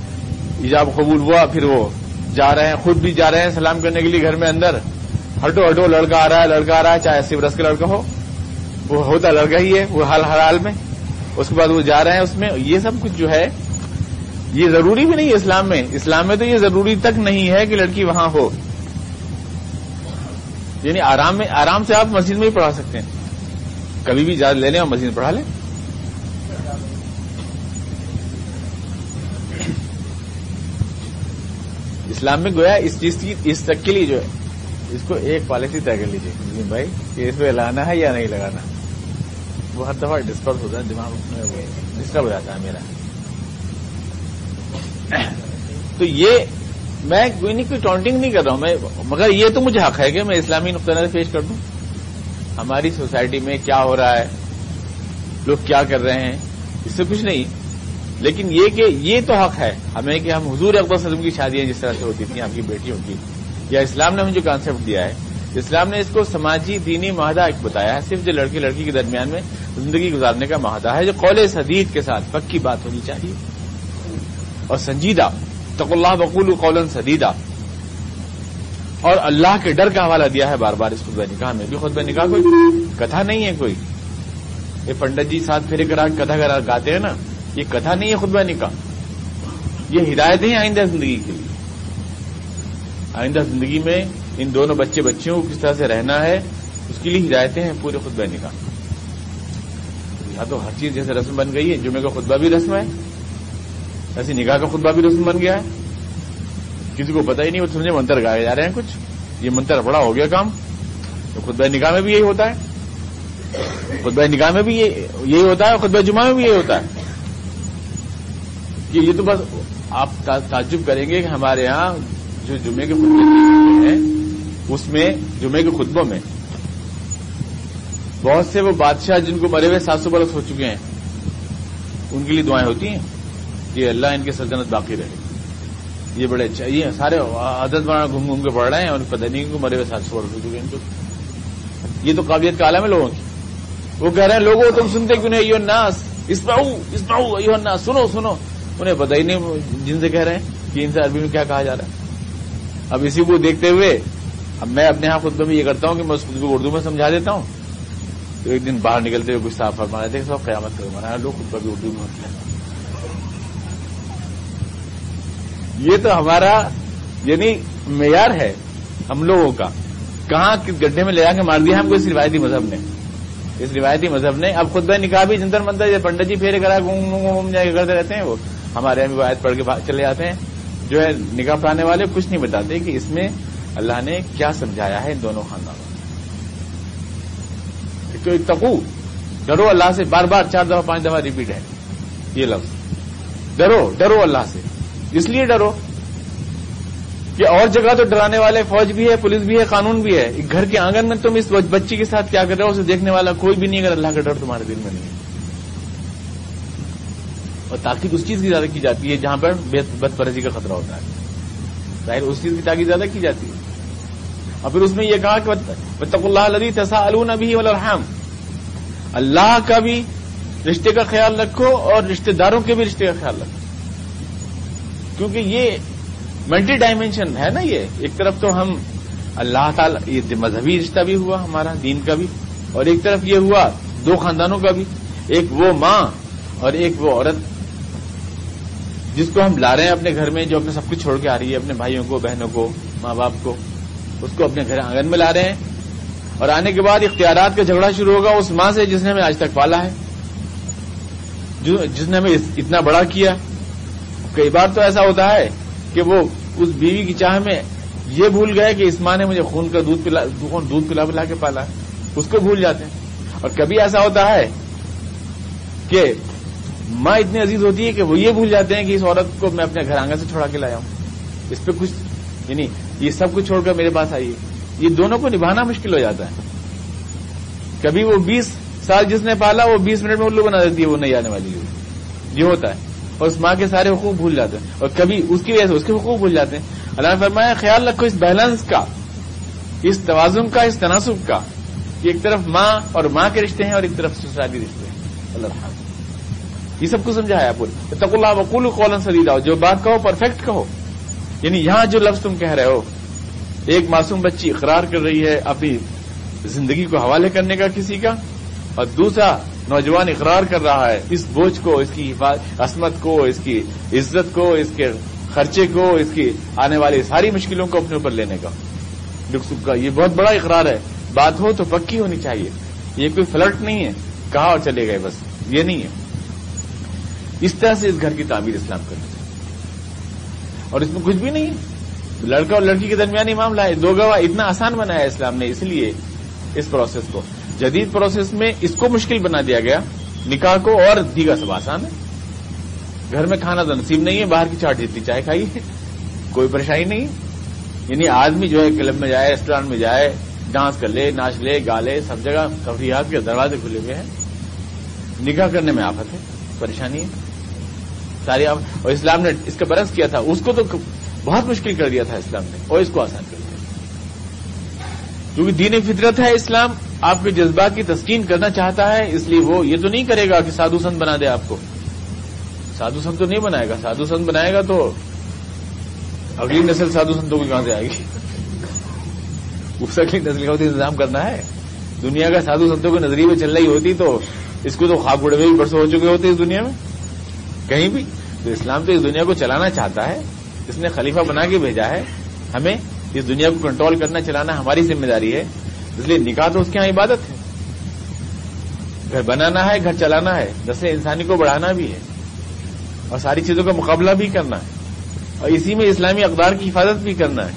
ایجاب قبول ہوا, پھر وہ جا رہے ہیں, خود بھی جا رہے ہیں سلام کرنے کے لیے گھر میں اندر. ہٹو ہٹو لڑکا آ رہا ہے, لڑکا آ رہا ہے, چاہے 80 برس کا لڑکا ہو, وہ ہوتا لڑکا ہی ہے وہ حال حال میں. اس کے بعد وہ جا رہے ہیں اس میں. یہ سب کچھ جو ہے یہ ضروری بھی نہیں ہے اسلام میں. اسلام میں تو یہ ضروری تک نہیں ہے کہ لڑکی وہاں ہو. یعنی آرام سے آپ مسجد میں ہی پڑھا سکتے ہیں, کبھی بھی اجازت لے لیں اور مسجد میں پڑھا لیں. اسلام میں گویا اس چیز کی اس تک کے لیے جو ہے اس کو ایک پالیسی طے کر لیجیے بھائی کہ اس پہ لانا ہے یا نہیں لگانا. وہ ہر دفعہ ڈسٹرب ہوتا ہے, دماغ میں ڈسٹرب ہو جاتا ہے میرا. تو یہ میں کوئی ٹانٹنگ نہیں کر رہا ہوں میں, مگر یہ تو مجھے حق ہے کہ میں اسلامی نقطہ نظر پیش کر دوں. ہماری سوسائٹی میں کیا ہو رہا ہے, لوگ کیا کر رہے ہیں, اس سے کچھ نہیں. لیکن یہ کہ یہ تو حق ہے ہمیں کہ ہم حضور اکبر صلی اللہ علیہ وسلم کی شادیاں جس طرح سے ہوتی تھیں آپ کی بیٹیوں کی, یا اسلام نے ہمیں جو کانسیپٹ دیا ہے, اسلام نے اس کو سماجی دینی معاہدہ ایک بتایا ہے, صرف جو لڑکی لڑکی کے درمیان میں زندگی گزارنے کا معاہدہ ہے, جو قول حدیث کے ساتھ پکی بات ہونی چاہیے اور سنجیدہ. تقوا اللہ وقول قولا سدیدہ, اور اللہ کے ڈر کا حوالہ دیا ہے بار بار اس خطبہ نکاح میں بھی. خطبہ نکاح کوئی کتھا نہیں ہے, کوئی یہ پنڈت جی ساتھ پھیرے کرا کتھا کرا گاتے ہیں نا, یہ کتھا نہیں ہے خطبہ نکاح. یہ ہدایتیں ہیں آئندہ زندگی کے لیے. آئندہ زندگی میں ان دونوں بچے بچیوں کو کس طرح سے رہنا ہے اس کے لیے ہدایتیں ہیں پورے خطبہ نکاح. یہاں تو ہر چیز جیسے رسم بن گئی ہے, جمعے کا خطبہ بھی رسم ہے, ایسی نکاح کا خطبہ بھی رسم بن گیا ہے. کسی کو پتہ ہی نہیں, وہ سمجھے منتر گائے جا رہے ہیں کچھ, یہ منتر بڑا ہو گیا کام. تو خطبہ نکاح میں بھی یہی ہوتا ہے, خطبہ نکاح میں بھی یہی ہوتا ہے, خطبہ جمعہ میں بھی یہی ہوتا ہے. یہ تو بس آپ تعجب کریں گے کہ ہمارے یہاں جو جمعے کے خطبے ہیں اس میں, جمعے کے خطبوں میں بہت سے وہ بادشاہ جن کو مرے ہوئے 700 برس ہو چکے ہیں ان کے لیے دعائیں ہوتی ہیں کہ اللہ ان کی سلطنت باقی رہے. یہ بڑے اچھا, یہ سارے عادت بنا گھوم گھوم کے پڑھ رہے ہیں اور پتہ نہیں کہ مرے ہوئے 700 برس ہو چکے ہیں ان کو. یہ تو قابلیت کا عالم ہے لوگوں کی. وہ کہہ رہے ہیں لوگوں تم سنتے کیوں نہیں, ایھا الناس اسمعوا ایھا الناس سنو سنو. انہیں پتہ ہی نہیں جن سے کہہ رہے ہیں کہ ان سے عربی میں کیا کہا جا رہا ہے. اب اسی کو دیکھتے ہوئے اب میں اپنے ہاں خطبے میں یہ کرتا ہوں کہ میں اس خطبے کو اردو میں سمجھا دیتا ہوں. تو ایک دن باہر نکلتے ہوئے کچھ صاحب فرما رہے تھے کہ صاحب قیامت کروا رہا ہے لوگ خطبہ بھی اردو میں ہوتے ہیں. یہ تو ہمارا یعنی معیار ہے ہم لوگوں کا, کہاں کس گڈھے میں لے جا کے مار دیا ہم کو اس روایتی مذہب نے. اس روایتی مذہب نے اب خود بہ نکاح بھی جنتر منتر جیسے پنڈت جی پھیرے کرا گھوم جا کے کرتے رہتے ہیں. وہ ہمارے یہاں روایت پڑھ کے چلے جاتے ہیں. جو ہے نکاح پڑھانے والے کچھ نہیں بتاتے کہ اس میں اللہ نے کیا سمجھایا ہے ان دونوں خاندانوں میں. تو اتقو, ڈرو اللہ سے, بار بار 4 دفعہ 5 دفعہ ریپیٹ ہے یہ لفظ ڈرو. ڈرو اللہ سے اس لیے ڈرو کہ اور جگہ تو ڈرانے والے فوج بھی ہے, پولیس بھی ہے, قانون بھی ہے. گھر کے آنگن میں تم اس بچی کے ساتھ کیا کر رہے ہو اسے دیکھنے والا کوئی بھی نہیں. اگر اللہ کا ڈر تمہارے دل میں نہیں ہے, اور تاکید اس چیز کی زیادہ کی جاتی ہے جہاں پر بد پرستی کا خطرہ ہوتا ہے, ظاہر اس چیز کی تاکید زیادہ کی جاتی ہے. اور پھر اس میں یہ کہا کہ واتقوا اللہ الذی تساءلون به والارحام, اللہ کا بھی رشتے کا خیال رکھو اور رشتے داروں کے بھی رشتے کا خیال رکھو. کیونکہ یہ ملٹی ڈائمینشن ہے نا, یہ ایک طرف تو ہم اللہ تعالی یہ مذہبی رشتہ بھی ہوا ہمارا دین کا بھی, اور ایک طرف یہ ہوا دو خاندانوں کا بھی, ایک وہ ماں اور ایک وہ عورت جس کو ہم لا رہے ہیں اپنے گھر میں, جو اپنے سب کچھ چھوڑ کے آ رہی ہے, اپنے بھائیوں کو, بہنوں کو, ماں باپ کو, اس کو اپنے گھر آنگن میں لا رہے ہیں. اور آنے کے بعد اختیارات کا جھگڑا شروع ہوگا اس ماں سے جس نے ہمیں آج تک پالا ہے, جس نے ہمیں اتنا بڑا کیا. کئی بار تو ایسا ہوتا ہے کہ وہ اس بیوی کی چاہ میں یہ بھول گئے کہ اس ماں نے مجھے خون کا دودھ پلا کے پالا, اس کو بھول جاتے ہیں. اور کبھی ایسا ہوتا ہے کہ ماں اتنی عزیز ہوتی ہے کہ وہ یہ بھول جاتے ہیں کہ اس عورت کو میں اپنے گھر آنگن سے چھوڑا کے لایا ہوں, اس پہ کچھ یعنی یہ سب کچھ چھوڑ کر میرے پاس آئی ہے. یہ دونوں کو نبھانا مشکل ہو جاتا ہے. کبھی وہ 20 سال جس نے پالا وہ 20 منٹ میں الو بنا دیتی ہے, وہ نہیں آنے والی. یہ ہوتا ہے. اور اس ماں کے سارے حقوق بھول جاتے ہیں, اور کبھی اس کی وجہ سے اس کے حقوق بھول جاتے ہیں. اللہ نے فرمایا خیال رکھو اس بیلنس کا, اس توازن کا, اس تناسب کا. ایک طرف ماں اور ماں کے رشتے ہیں اور ایک طرف سسرالی رشتے ہیں. اللہ رحم, یہ سب کو سمجھایا پورا. اتقوا اللہ وقولوا قولا سدیدا, جو بات کہو پرفیکٹ کہو. یعنی یہاں جو لفظ تم کہہ رہے ہو, ایک معصوم بچی اقرار کر رہی ہے اپنی زندگی کو حوالے کرنے کا کسی کا, اور دوسرا نوجوان اقرار کر رہا ہے اس بوجھ کو, اس کی عصمت کو, اس کی عزت کو, اس کے خرچے کو, اس کی آنے والی ساری مشکلوں کو اپنے اوپر لینے کا دکھ سکھ کا. یہ بہت بڑا اقرار ہے. بات ہو تو پکی ہونی چاہیے, یہ کوئی فلرٹ نہیں ہے کہا اور چلے گئے بس, یہ نہیں ہے. اس طرح سے اس گھر کی تعمیر اسلام کرتی ہے. اور اس میں کچھ بھی نہیں ہے, لڑکا اور لڑکی کے درمیانی معاملہ ہے. دو گواہ اتنا آسان بنایا اسلام نے, اس لیے اس پروسیس کو, جدید پروسیس میں اس کو مشکل بنا دیا گیا نکاح کو, اور دیگر سب آسان ہے. گھر میں کھانا تو نصیب نہیں ہے, باہر کی چاٹ جتنی چاہے کھائیے, کوئی پریشانی نہیں. یعنی آدمی جو ہے کلب میں جائے, ریسٹورینٹ میں جائے, ڈانس کر لے, ناچ لے, گا لے, سب جگہ تفریحات کے دروازے کھلے ہوئے ہیں. نکاح کرنے میں آفت ہے, پریشانی ہے ساری اور اسلام نے اس کا برعکس کیا تھا, اس کو تو بہت مشکل کر دیا تھا اسلام نے, اور اس کو آسان کر دیا. کیونکہ دین فطرت ہے اسلام, آپ کے جذبات کی تسکین کرنا چاہتا ہے. اس لیے وہ یہ تو نہیں کرے گا کہ سادھو سنت بنا دے آپ کو, سادھو سنت تو نہیں بنائے گا. سادھو سنت بنائے گا تو اگلی نسل سادھو سنتوں کی کہاں سے آئے گی؟ اس اگلی نسل کا تو انتظام کرنا ہے. دنیا کا سادھو سنتوں کے نظریے میں چل رہی ہوتی تو اس کو تو خواب اڑے ہوئے بھی برسوں ہو چکے ہوتے اس دنیا میں کہیں بھی. تو اسلام تو اس دنیا کو چلانا چاہتا ہے, اس نے خلیفہ بنا کے بھیجا ہے ہمیں. اس دنیا کو کنٹرول کرنا, چلانا ہماری ذمہ داری ہے. اس لیے نکاح تو اس کے ہاں عبادت ہے. گھر بنانا ہے, گھر چلانا ہے, نسل انسانی کو بڑھانا بھی ہے, اور ساری چیزوں کا مقابلہ بھی کرنا ہے, اور اسی میں اسلامی اقدار کی حفاظت بھی کرنا ہے.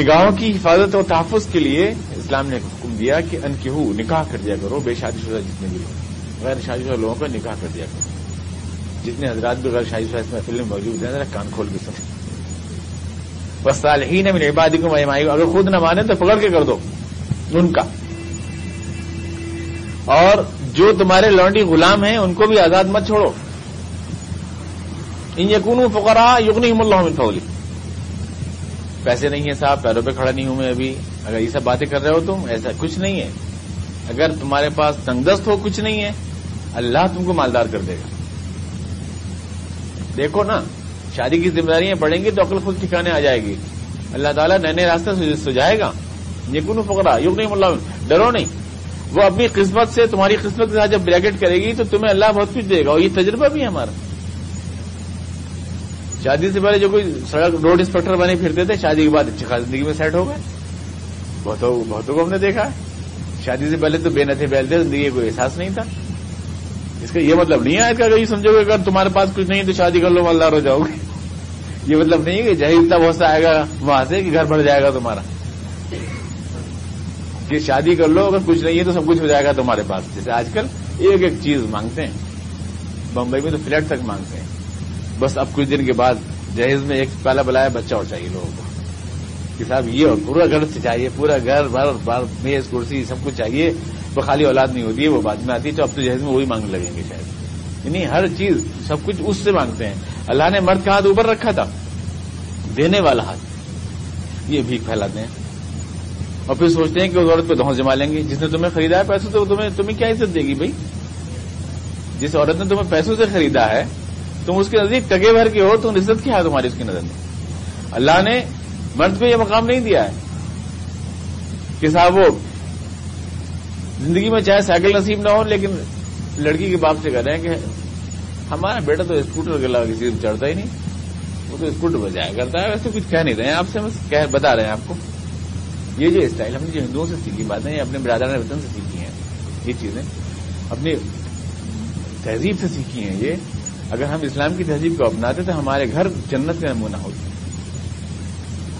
نگاہوں کی حفاظت اور تحفظ کے لیے اسلام نے حکم دیا کہ انکہو, نکاح کر دیا کرو بے شادی شدہ جتنے بھی لوگ, غیر شادی شدہ لوگوں کا نکاح کر دیا کرو. جتنے حضرات بھی غیر شادی شدہ اس محفل میں موجود ہیں, ذرا کان کھول کے سنیں. وَالصَّالِحِينَ مِنْ عِبَادِكُمْ وَإِمَائِكُمْ, اگر خود نہ مانے تو پکڑ کے کر دو ان کا. اور جو تمہارے لونڈی غلام ہیں ان کو بھی آزاد مت چھوڑو. ان یکونوا فقراء یغنیھم اللہ من فضلہ. پیسے نہیں ہیں صاحب, پیروں پہ کھڑا نہیں ہوں میں ابھی, اگر یہ سب باتیں کر رہے ہو تم, ایسا کچھ نہیں ہے. اگر تمہارے پاس تنگدست ہو, کچھ نہیں ہے, اللہ تم کو مالدار کر دے گا. دیکھو نا, شادی کی ذمہ داریاں بڑھیں گی تو عقل خود ٹھکانے آ جائے گی. اللہ تعالیٰ نئے نئے راستے سجائے گا. یقین فقرا یوگ نہیں ملا، ڈرو نہیں. وہ اپنی قسمت سے تمہاری قسمت کے ساتھ جب بریکٹ کرے گی تو تمہیں اللہ بہت کچھ دے گا. اور یہ تجربہ بھی ہے ہمارا. شادی سے پہلے جو کوئی سڑک روڈ انسپیکٹر بنے پھرتے تھے، شادی کے بعد اچھی خاص زندگی میں سیٹ ہو گئے. بہتوں کو ہم نے دیکھا ہے، شادی سے پہلے تو بے نتھے پھیلتے، زندگی کا کوئی احساس نہیں تھا. اس کا یہ مطلب نہیں آیا کہ اگر یہ سمجھو گے اگر تمہارے پاس کچھ نہیں تو شادی کر لو مالدار ہو جاؤ گے. یہ مطلب نہیں کہ جہی اتنا بھروسہ آئے گا وہاں سے کہ گھر بھر جائے گا تمہارا، کہ شادی کر لو اگر کچھ نہیں ہے تو سب کچھ ہو جائے گا تمہارے پاس. جیسے آج کل ایک ایک چیز مانگتے ہیں، بمبئی میں تو فلیٹ تک مانگتے ہیں. بس اب کچھ دن کے بعد جہیز میں ایک پالا بلایا بچہ اور چاہیے لوگوں کو کہ صاحب یہ پورا گھر سے چاہیے، پورا گھر بار میز کرسی سب کچھ چاہیے. وہ خالی اولاد نہیں ہوتی ہے، وہ بعد میں آتی ہے. تو اب تو جہیز میں وہی مانگنے لگیں گے شاید، یعنی ہر چیز سب کچھ اس سے مانگتے ہیں. اللہ نے مرد کا ہاتھ اوپر رکھا تھا، دینے والا ہاتھ، یہ بھیک پھیلاتے ہیں اور پھر سوچتے ہیں کہ اس عورت پہ دھونس جما لیں گے. جس نے تمہیں خریدا ہے پیسوں سے، وہ تمہیں کیا عزت دے گی بھائی؟ جس عورت نے تمہیں پیسوں سے خریدا ہے، تم اس کے نزدیک ٹکے بھر کے ہو تو عزت کیا ہے تمہاری اس کی نظر میں؟ اللہ نے مرد کو یہ مقام نہیں دیا ہے کہ صاحب وہ زندگی میں چاہے سائیکل نصیب نہ ہو، لیکن لڑکی کے باپ سے کہہ رہے ہیں کہ ہمارا بیٹا تو اسکوٹر کے علاوہ کسی چڑھتا ہی نہیں، وہ تو اسکوٹر بجایا کرتا ہے. ویسے کچھ کہہ نہیں رہے ہیں آپ سے، بس بتا رہے ہیں آپ کو. یہ جو اسٹائل ہم نے جو ہندوؤں سے سیکھی باتیں، یہ اپنے برادران وطن سے سیکھی ہیں، یہ چیزیں اپنی تہذیب سے سیکھی ہیں. یہ اگر ہم اسلام کی تہذیب کو اپناتے تو ہمارے گھر جنت کا نمونہ ہوتا.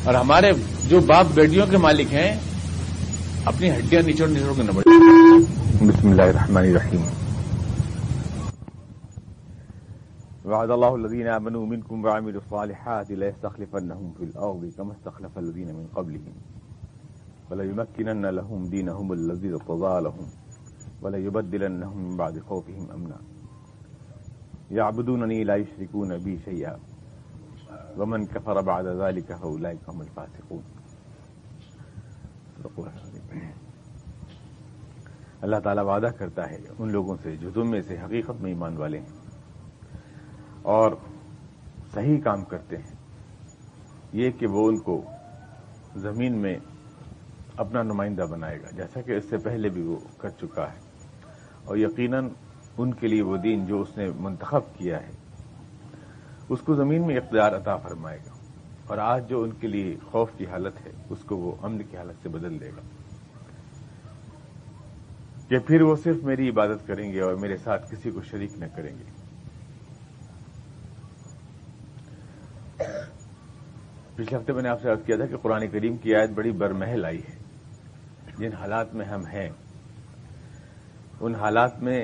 اور ہمارے جو باپ بیٹیوں کے مالک ہیں، اپنی ہڈیاں نچوڑ نچوڑ کے نمبر. بسم اللہ الرحمن الرحیم. وعد الله الذين آمنوا منكم وعملوا الصالحات ليستخلفنهم في الأرض كما استخلف الذين من قبلهم وَلَيُمَكِّنَنَّ لَهُمْ دِينَهُمُ الَّذِي ارْتَضَىٰ لَهُمْ وَلَيُبَدِّلَنَّهُمْ مِن بَعْدِ خَوْفِهِمْ أَمْنًا يَعْبُدُونَنِي لَا يُشْرِكُونَ بِي شَيْئًا وَمَن كَفَرَ بَعْدَ ذَٰلِكَ فَأُولَٰئِكَ هُمُ الْفَاسِقُونَ. اللہ تعالیٰ وعدہ کرتا ہے ان لوگوں سے جو تم میں سے حقیقت میں ایمان والے ہیں اور صحیح کام کرتے ہیں، یہ کہ وہ ان کو زمین میں اپنا نمائندہ بنائے گا، جیسا کہ اس سے پہلے بھی وہ کر چکا ہے. اور یقیناً ان کے لیے وہ دین جو اس نے منتخب کیا ہے، اس کو زمین میں اقتدار عطا فرمائے گا. اور آج جو ان کے لیے خوف کی حالت ہے، اس کو وہ امن کی حالت سے بدل دے گا کہ پھر وہ صرف میری عبادت کریں گے اور میرے ساتھ کسی کو شریک نہ کریں گے. پچھلے ہفتے میں نے آپ سے عرض کیا تھا کہ قرآن کریم کی آیت بڑی برمحل آئی ہے. جن حالات میں ہم ہیں، ان حالات میں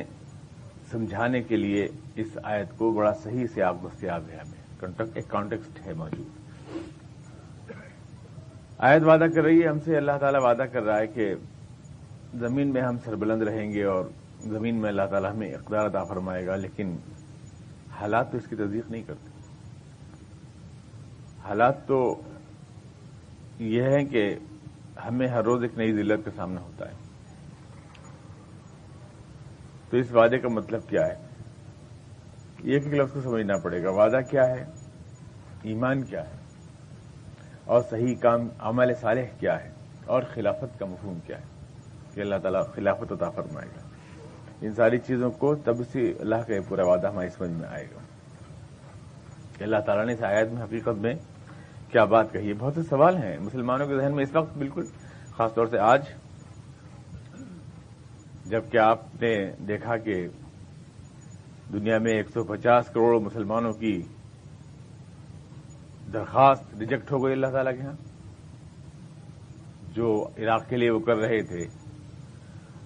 سمجھانے کے لیے اس آیت کو بڑا صحیح سے آپ دستیاب ہے. ہمیں ایک کانٹیکسٹ ہے موجود. آیت وعدہ کر رہی ہے ہم سے، اللہ تعالیٰ وعدہ کر رہا ہے کہ زمین میں ہم سربلند رہیں گے اور زمین میں اللہ تعالیٰ ہمیں اقتدار عطا فرمائے گا. لیکن حالات تو اس کی تصدیق نہیں کرتے. حالات تو یہ ہیں کہ ہمیں ہر روز ایک نئی ذلت کا سامنا ہوتا ہے. تو اس وعدے کا مطلب کیا ہے؟ ایک ایک لفظ کو سمجھنا پڑے گا. وعدہ کیا ہے، ایمان کیا ہے، اور صحیح کام عمل صالح کیا ہے، اور خلافت کا مفہوم کیا ہے کہ اللہ تعالیٰ خلافت عطا فرمائے گا. ان ساری چیزوں کو تب سے اللہ کا یہ پورا وعدہ ہماری سمجھ میں آئے گا کہ اللہ تعالیٰ نے اس آیت میں حقیقت میں کیا بات کہی ہے. بہت سے سوال ہیں مسلمانوں کے ذہن میں اس وقت، بالکل خاص طور سے آج، جبکہ آپ نے دیکھا کہ دنیا میں 150 کروڑ مسلمانوں کی درخواست ریجیکٹ ہو گئی اللہ تعالیٰ کے ہاں. جو عراق کے لیے وہ کر رہے تھے،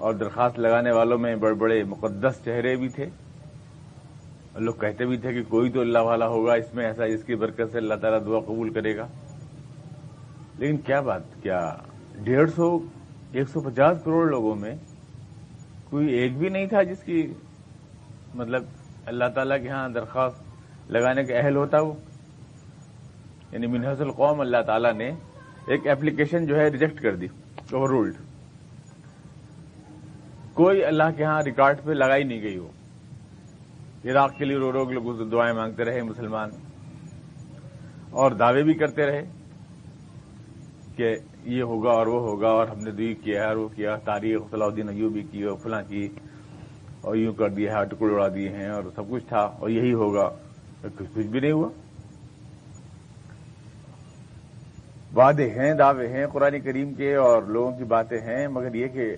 اور درخواست لگانے والوں میں بڑے بڑے مقدس چہرے بھی تھے. لوگ کہتے بھی تھے کہ کوئی تو اللہ والا ہوگا اس میں ایسا، جس کی برکت سے اللہ تعالیٰ دعا قبول کرے گا. لیکن کیا بات، کیا 150 کروڑ لوگوں میں کوئی ایک بھی نہیں تھا جس کی مطلب اللہ تعالیٰ کے ہاں درخواست لگانے کے اہل ہوتا وہ؟ یعنی منحص القوم اللہ تعالیٰ نے ایک اپلیکیشن جو ہے ریجیکٹ کر دی، اوور رولڈ. کوئی اللہ کے ہاں ریکارڈ پہ لگائی نہیں گئی. وہ عراق کے لیے رو رو کے لوگوں سے دعائیں مانگتے رہے مسلمان، اور دعوے بھی کرتے رہے کہ یہ ہوگا اور وہ ہوگا اور ہم نے یہ کیا ہے اور وہ کیا, تاریخ صلاح الدین ایوبی کی اور فلاں کی اور یوں کر دیا ہے, ٹکڑے اڑا دیے ہیں اور سب کچھ تھا اور یہی ہوگا, کچھ بھی نہیں ہوا. وعدے ہیں, دعوے ہیں قرآن کریم کے اور لوگوں کی باتیں ہیں, مگر یہ کہ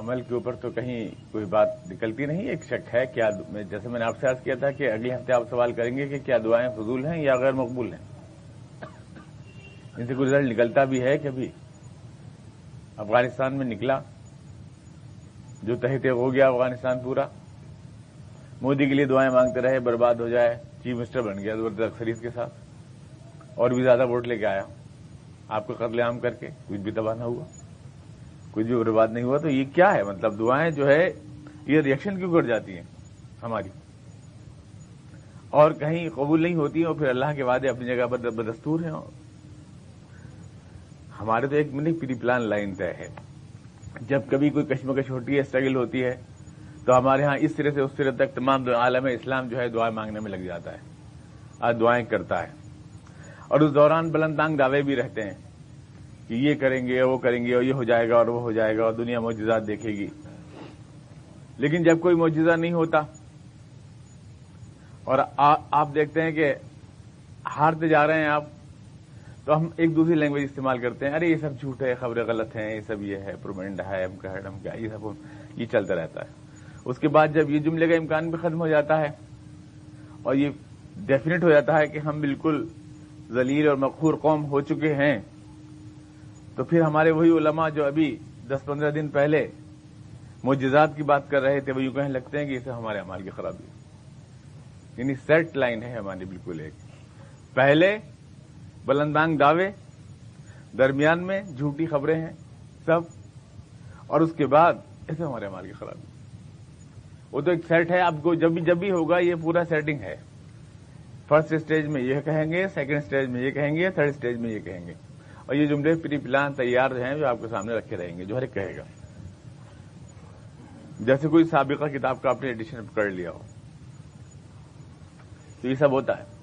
عمل کے اوپر تو کہیں کوئی بات نکلتی نہیں. ایک شک ہے کیا, جیسے میں نے آپ سے عرض کیا تھا کہ اگلے ہفتے آپ سوال کریں گے کہ کیا دعائیں فضول ہیں یا غیر مقبول ہیں, ان سے کوئی رزلٹ نکلتا بھی ہے کہ بھی. افغانستان میں نکلا جو تہتے ہو گیا افغانستان پورا, مودی کے لیے دعائیں مانگتے رہے, برباد ہو جائے, چیف منسٹر بن گیا زبردست اکثریت کے ساتھ اور بھی زیادہ ووٹ لے کے آیا, آپ کو قتل عام کر کے کچھ بھی تباہ نہ ہوا, کچھ بھی برباد نہیں ہوا. تو یہ کیا ہے مطلب, دعائیں جو ہے یہ ریئیکشن کیوں کر جاتی ہیں ہماری اور کہیں قبول نہیں ہوتی اور پھر اللہ کے وعدے اپنی جگہ پر بدستور ہیں. ہمارے تو ایک منٹ پری پلان لائن طے ہے, جب کبھی کوئی کشمکش ہوتی ہے, اسٹرگل ہوتی ہے, تو ہمارے ہاں اس طرح سے اس طرح تک تمام عالم اسلام جو ہے دعائیں مانگنے میں لگ جاتا ہے, آج دعائیں کرتا ہے اور اس دوران بلند تانگ دعوے بھی رہتے ہیں کہ یہ کریں گے وہ کریں گے اور یہ ہو جائے گا اور وہ ہو جائے گا اور دنیا معجزات دیکھے گی. لیکن جب کوئی معجزہ نہیں ہوتا اور آپ دیکھتے ہیں کہ ہارتے جا رہے ہیں آپ, تو ہم ایک دوسری لینگویج استعمال کرتے ہیں, ارے یہ سب جھوٹ ہے, خبریں غلط ہیں, یہ سب یہ ہے پروپیگنڈا ہے, ہم کیا, یہ سب یہ چلتا رہتا ہے. اس کے بعد جب یہ جملے کا امکان بھی ختم ہو جاتا ہے اور یہ ڈیفینیٹ ہو جاتا ہے کہ ہم بالکل ذلیل اور مقہور قوم ہو چکے ہیں, تو پھر ہمارے وہی علماء جو ابھی 10-15 دن پہلے معجزات کی بات کر رہے تھے وہ یوں کہنے لگتے ہیں کہ یہ سب ہمارے اعمال کی خرابی ہے. یعنی سیٹ لائن ہے ہماری بالکل ایک, پہلے بلندانگ دعوے, درمیان میں جھوٹی خبریں ہیں سب, اور اس کے بعد ایسے ہمارے اعمال کی خرابی. وہ تو ایک سیٹ ہے, آپ کو جب بھی ہوگا یہ پورا سیٹنگ ہے. فرسٹ اسٹیج میں یہ کہیں گے, سیکنڈ اسٹیج میں یہ کہیں گے, تھرڈ اسٹیج میں یہ کہیں گے, اور یہ جملے پری پلان تیار ہیں جو آپ کے سامنے رکھے رہیں گے, جو ہر ایک کہے گا. جیسے کوئی سابقہ کتاب کا آپ نے ایڈیشن پکڑ لیا ہو, تو یہ سب ہوتا ہے.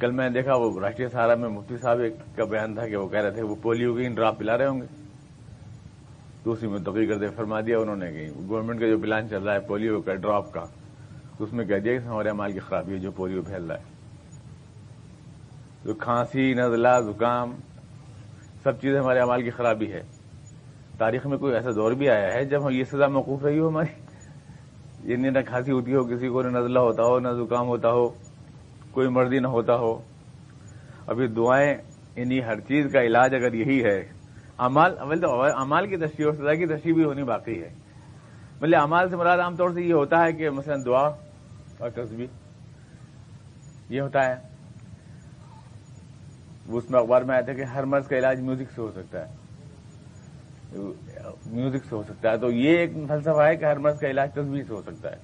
کل میں نے دیکھا وہ راشٹریہ سہارا میں مفتی صاحب کا بیان تھا کہ وہ کہہ رہے تھے وہ پولیو کی ڈراپ پلا رہے ہوں گے, تو اسی میں تقریر کرتے فرما دیا انہوں نے کہ گورنمنٹ کا جو پلان چل رہا ہے پولیو کا ڈراپ کا, تو اس میں کہہ دیا کہ ہمارے مال کی خرابی ہے جو پولیو پھیل رہا ہے. جو کھانسی, نزلہ, زکام, سب چیزیں ہمارے اعمال کی خرابی ہے. تاریخ میں کوئی ایسا دور بھی آیا ہے جب یہ سزا موقوف رہی ہو ہماری, یہ نہ کھانسی ہوتی ہو کسی کو, نہ نزلہ ہوتا ہو, نہ زکام ہوتا ہو, کوئی مرضی نہ ہوتا ہو. ابھی دعائیں انہی ہر چیز کا علاج اگر یہی ہے, اعمال کی تشریح اور سزا کی تشریح بھی ہونی باقی ہے. مطلب اعمال سے مراد عام طور سے یہ ہوتا ہے کہ مثلا دعا اور تسبیح یہ ہوتا ہے. وہ اس میں اخبار میں آیا تھا کہ ہر مرض کا علاج میوزک سے ہو سکتا ہے, میوزک سے ہو سکتا ہے. تو یہ ایک فلسفہ ہے کہ ہر مرض کا علاج تسبیح سے ہو سکتا ہے.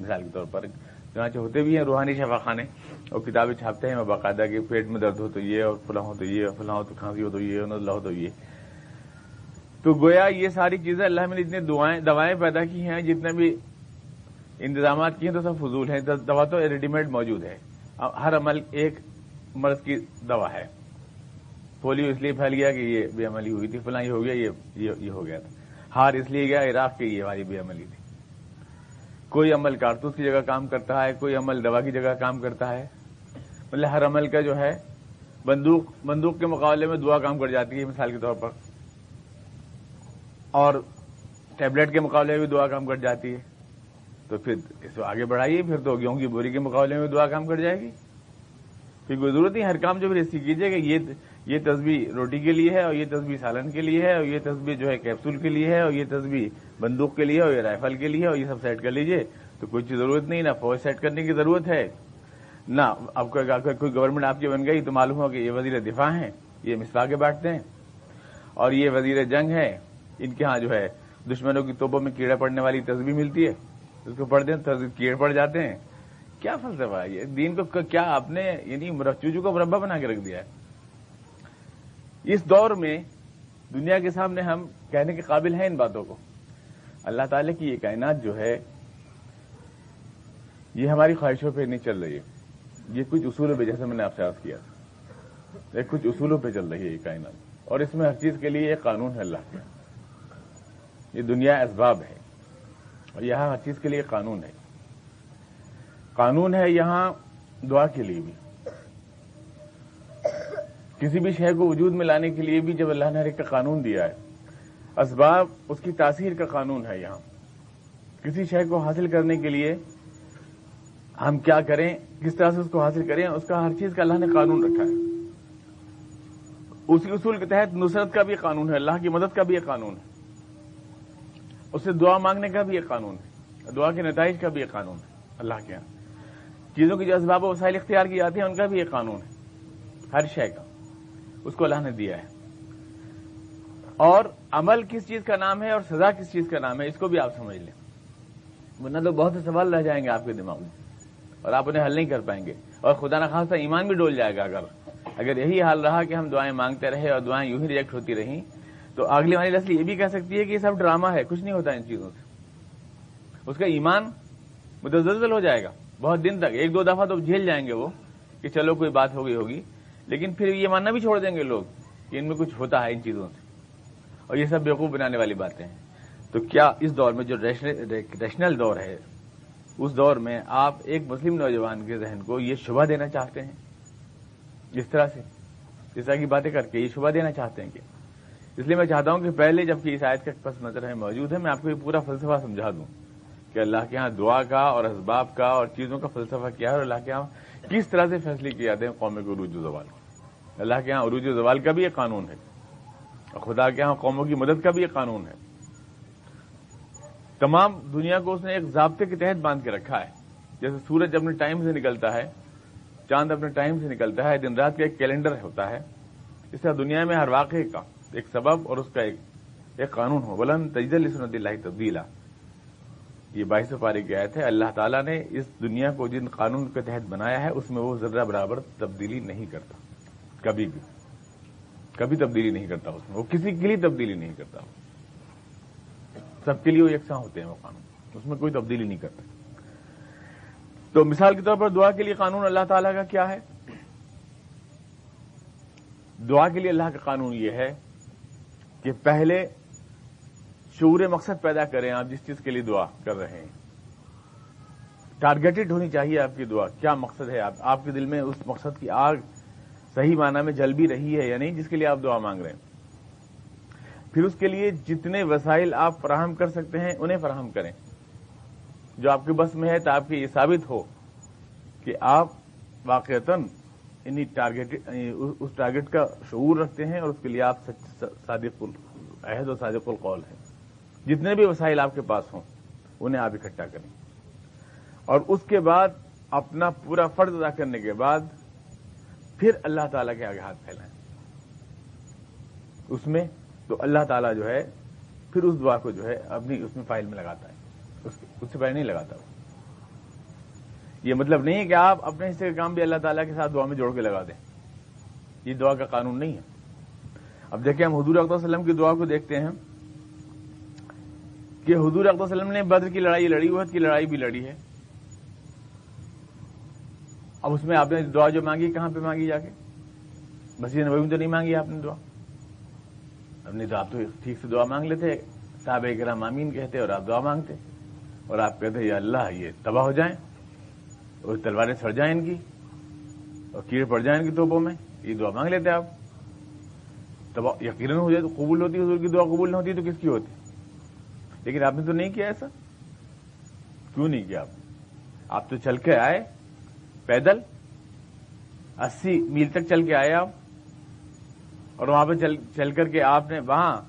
مثال کے طور پر چنانچہ ہوتے بھی ہیں روحانی شفاخانے اور کتابیں چھاپتے ہیں میں باقاعدہ کہ پیٹ میں درد ہو تو یہ, اور فلاں ہو تو یہ, اور فلاں ہو تو کھانسی ہو تو یہ, اور نزلہ ہو تو یہ. تو گویا یہ ساری چیزیں اللہ نے جتنے دوائیں پیدا کی ہیں, جتنے بھی انتظامات کیے ہیں, تو سب فضول ہیں. دوا تو ریڈی میڈ موجود ہے, ہر عمل ایک مرض کی دوا ہے. پولیو اس لیے پھیل گیا کہ یہ بے عملی ہوئی تھی, فلاں یہ ہو گیا, یہ ہو گیا تھا. ہار اس لیے گیا عراق کے, یہ ہماری بے عملی تھی. کوئی عمل کارتوس کی جگہ کام کرتا ہے, کوئی عمل دوا کی جگہ کام کرتا ہے. مطلب ہر عمل کا جو ہے بندوق کے مقابلے میں دعا کام کر جاتی ہے مثال کے طور پر, اور ٹیبلٹ کے مقابلے میں بھی دعا کام کر جاتی ہے. تو پھر اس کو آگے بڑھائیے, پھر تو گیہوں کی بوری کے مقابلے میں دعا کام کر جائے گی. پھر کوئی ضرورت نہیں, ہر کام جو پھر ایسی کیجیے کہ یہ تسبیح روٹی کے لیے ہے, اور یہ تسبیح سالن کے لیے ہے, اور یہ تسبیح جو ہے کیپسول کے لیے ہے, اور یہ تسبیح بندوق کے لیے, اور یہ رائفل کے لیے, اور یہ سب سیٹ کر لیجئے. تو کوئی ضرورت نہیں, نہ فوج سیٹ کرنے کی ضرورت ہے, نہ آپ کو کوئی گورنمنٹ آپ کی بن گئی تو معلوم ہو کہ یہ وزیر دفاع ہیں, یہ مسواک بانٹتے ہیں, اور یہ وزیر جنگ ہیں, ان کے ہاں جو ہے دشمنوں کی توپوں میں کیڑا پڑنے والی تسبیح ملتی ہے, اس کو پڑھتے ہیں کیڑے پڑ جاتے ہیں. کیا فلسفہ ہے یہ دین کو, کیا آپ نے یعنی چوجو کو مربع بنا کے رکھ دیا ہے. اس دور میں دنیا کے سامنے ہم کہنے کے قابل ہیں ان باتوں کو. اللہ تعالیٰ کی یہ کائنات جو ہے یہ ہماری خواہشوں پہ نہیں چل رہی ہے, یہ کچھ اصولوں پہ, جیسے میں نے آپ سے عرض کیا, یہ کچھ اصولوں پہ چل رہی ہے یہ کائنات. اور اس میں ہر چیز کے لیے ایک قانون ہے اللہ کا. یہ دنیا اسباب ہے اور یہاں ہر چیز کے لیے قانون ہے. قانون ہے یہاں دعا کے لیے بھی. کسی بھی شے کو وجود میں لانے کے لیے بھی جب اللہ نے ہر ایک کا قانون دیا ہے. اسباب اس کی تاثیر کا قانون ہے یہاں. کسی شے کو حاصل کرنے کے لیے ہم کیا کریں, کس طرح سے اس کو حاصل کریں, اس کا ہر چیز کا اللہ نے قانون رکھا ہے. اسی اصول کے تحت نصرت کا بھی قانون ہے, اللہ کی مدد کا بھی ایک قانون ہے, اس سے دعا مانگنے کا بھی ایک قانون ہے, دعا کے نتائج کا بھی ایک قانون ہے. اللہ کے یہاں چیزوں کے جو اسباب و وسائل اختیار کی جاتی ہیں ان کا بھی ایک قانون ہے. ہر شے کا اس کو اللہ نے دیا ہے. اور عمل کس چیز کا نام ہے اور سزا کس چیز کا نام ہے, اس کو بھی آپ سمجھ لیں, ورنہ تو بہت سے سوال رہ جائیں گے آپ کے دماغ میں اور آپ انہیں حل نہیں کر پائیں گے, اور خدا نخواستہ ایمان بھی ڈول جائے گا. اگر یہی حال رہا کہ ہم دعائیں مانگتے رہے اور دعائیں یوں ہی ریجیکٹ ہوتی رہیں, تو اگلی والی نسل یہ بھی کہہ سکتی ہے کہ یہ سب ڈرامہ ہے, کچھ نہیں ہوتا ان چیزوں سے. اس کا ایمان متزلزل ہو جائے گا بہت دن تک. ایک دو دفعہ تو جھیل جائیں گے وہ کہ چلو کوئی بات ہو گئی ہوگی, لیکن پھر یہ ماننا بھی چھوڑ دیں گے لوگ کہ ان میں کچھ ہوتا ہے ان چیزوں سے, اور یہ سب بیوقوف بنانے والی باتیں ہیں. تو کیا اس دور میں جو ریشنل دور ہے, اس دور میں آپ ایک مسلم نوجوان کے ذہن کو یہ شبہ دینا چاہتے ہیں اس طرح کی باتیں کر کے یہ شبہ دینا چاہتے ہیں؟ کہ اس لیے میں چاہتا ہوں کہ پہلے جبکہ اس آیت کا پس منظر ہے موجود ہے, میں آپ کو یہ پورا فلسفہ سمجھا دوں کہ اللہ کے ہاں دعا کا اور اسباب کا اور چیزوں کا فلسفہ کیا ہے, اور اللہ کے ہاں کس طرح سے فیصلے کیے جاتے ہیں قوموں کے عروج و زوال. اللہ کے ہاں عروج و زوال کا بھی ایک قانون ہے, اور خدا کے ہاں قوموں کی مدد کا بھی ایک قانون ہے. تمام دنیا کو اس نے ایک ضابطے کے تحت باندھ کے رکھا ہے. جیسے سورج اپنے ٹائم سے نکلتا ہے, چاند اپنے ٹائم سے نکلتا ہے, دن رات کا ایک کیلنڈر ہوتا ہے, اس طرح دنیا میں ہر واقعے کا ایک سبب اور اس کا ایک قانون ہو. ولن تجد لسنت اللہ تبدیلا, یہ 22 پارے کی آیت ہے. اللہ تعالیٰ نے اس دنیا کو جن قانون کے تحت بنایا ہے اس میں وہ ذرہ برابر تبدیلی نہیں کرتا, کبھی بھی کبھی تبدیلی نہیں کرتا. اس میں وہ کسی کے لیے تبدیلی نہیں کرتا, سب کے لیے وہ یکساں ہوتے ہیں وہ قانون, اس میں کوئی تبدیلی نہیں کرتا. تو مثال کے طور پر دعا کے لیے قانون اللہ تعالیٰ کا کیا ہے؟ دعا کے لیے اللہ کا قانون یہ ہے کہ پہلے شعور مقصد پیدا کریں. آپ جس چیز کے لیے دعا کر رہے ہیں ٹارگیٹڈ ہونی چاہیے آپ کی دعا. کیا مقصد ہے, آپ کے دل میں اس مقصد کی آگ صحیح معنی میں جل بھی رہی ہے یا نہیں جس کے لیے آپ دعا مانگ رہے ہیں. پھر اس کے لیے جتنے وسائل آپ فراہم کر سکتے ہیں انہیں فراہم کریں, جو آپ کے بس میں ہے, تاکہ یہ ثابت ہو کہ آپ واقعتاً اس ٹارگیٹ کا شعور رکھتے ہیں اور اس کے لیے آپ صادق العہد اور صادق القول ہیں. جتنے بھی وسائل آپ کے پاس ہوں انہیں آپ اکٹھا کریں, اور اس کے بعد اپنا پورا فرض ادا کرنے کے بعد پھر اللہ تعالیٰ کے آگے ہاتھ پھیلائیں اس میں. تو اللہ تعالیٰ جو ہے پھر اس دعا کو جو ہے اپنی اس میں فائل میں لگاتا ہے, اس سے پہلے نہیں لگاتا. یہ مطلب نہیں ہے کہ آپ اپنے حصے کا کام بھی اللہ تعالیٰ کے ساتھ دعا میں جوڑ کے لگا دیں, یہ دعا کا قانون نہیں ہے. اب دیکھیں ہم حضور اکرم صلی اللہ علیہ وسلم کی دعا کو دیکھتے ہیں کہ حضور اکرم صلی اللہ علیہ وسلم نے بدر کی لڑائی لڑی, احد کی لڑائی بھی لڑی ہے. اب اس میں آپ نے دعا جو مانگی کہاں پہ مانگی جا کے؟ مسجد نبوی میں تو نہیں مانگی آپ نے دعا. اپنے تو آپ تو ٹھیک سے دعا مانگ لیتے, صحابہ کرام آمین کہتے اور آپ دعا مانگتے, اور آپ کہتے یا اللہ یہ تباہ ہو جائیں اور تلواریں سڑ جائیں ان کی اور کیڑے پڑ جائیں ان کی توپوں میں, یہ دعا مانگ لیتے آپ. تباہ یقیناً ہو جائے تو قبول ہوتی, حضور کی دعا قبول نہ ہوتی تو کس کی ہوتی, لیکن آپ نے تو نہیں کیا ایسا. کیوں نہیں کیا آپ تو چل کے آئے پیدل 80 میل تک چل کے آئے آپ, اور وہاں پہ چل کر کے آپ نے وہاں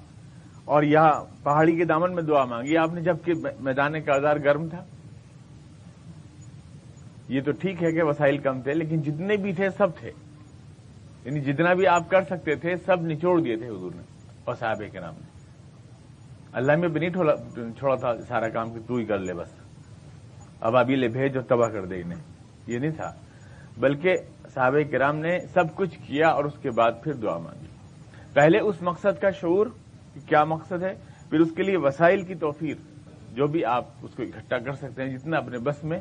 اور یہاں پہاڑی کے دامن میں دعا مانگی آپ نے, جبکہ میدان کردار گرم تھا. یہ تو ٹھیک ہے کہ وسائل کم تھے لیکن جتنے بھی تھے سب تھے, یعنی جتنا بھی آپ کر سکتے تھے سب نچوڑ دیے تھے حضور نے اور صحابہ کرام نے. اللہ میں بھی نہیں چھوڑا تھا سارا کام کہ تو ہی کر لے بس, ابابیل بھیج اور تباہ کر دے انہیں, یہ نہیں تھا. بلکہ صحابہ کرام نے سب کچھ کیا اور اس کے بعد پھر دعا مانگی. پہلے اس مقصد کا شعور کہ کیا مقصد ہے, پھر اس کے لیے وسائل کی توفیر جو بھی آپ اس کو اکٹھا کر سکتے ہیں جتنا اپنے بس میں,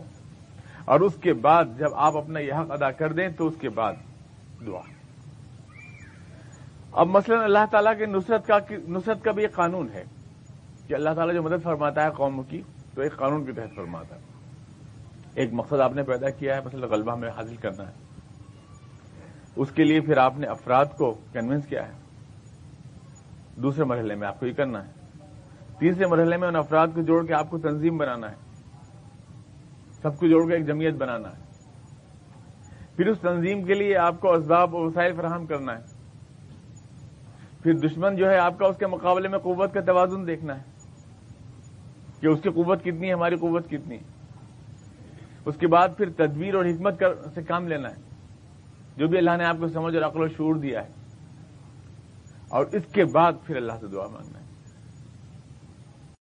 اور اس کے بعد جب آپ اپنا یہ حق ادا کر دیں تو اس کے بعد دعا. اب مثلا اللہ تعالیٰ کے نصرت کا بھی ایک قانون ہے کہ اللہ تعالیٰ جو مدد فرماتا ہے قوم کی تو ایک قانون کے تحت فرماتا ہے. ایک مقصد آپ نے پیدا کیا ہے مثلا غلبہ میں حاصل کرنا ہے, اس کے لیے پھر آپ نے افراد کو کنونس کیا ہے. دوسرے مرحلے میں آپ کو یہ کرنا ہے. تیسرے مرحلے میں ان افراد کو جوڑ کے آپ کو تنظیم بنانا ہے, سب کو جوڑ کے ایک جمعیت بنانا ہے. پھر اس تنظیم کے لیے آپ کو اسباب و وسائل فراہم کرنا ہے. پھر دشمن جو ہے آپ کا اس کے مقابلے میں قوت کا توازن دیکھنا ہے کہ اس کی قوت کتنی ہے, ہماری قوت کتنی ہے. اس کے بعد پھر تدبیر اور حکمت سے کام لینا ہے, جو بھی اللہ نے آپ کو سمجھ اور عقل و شعور دیا ہے, اور اس کے بعد پھر اللہ سے دعا مانگنا ہے.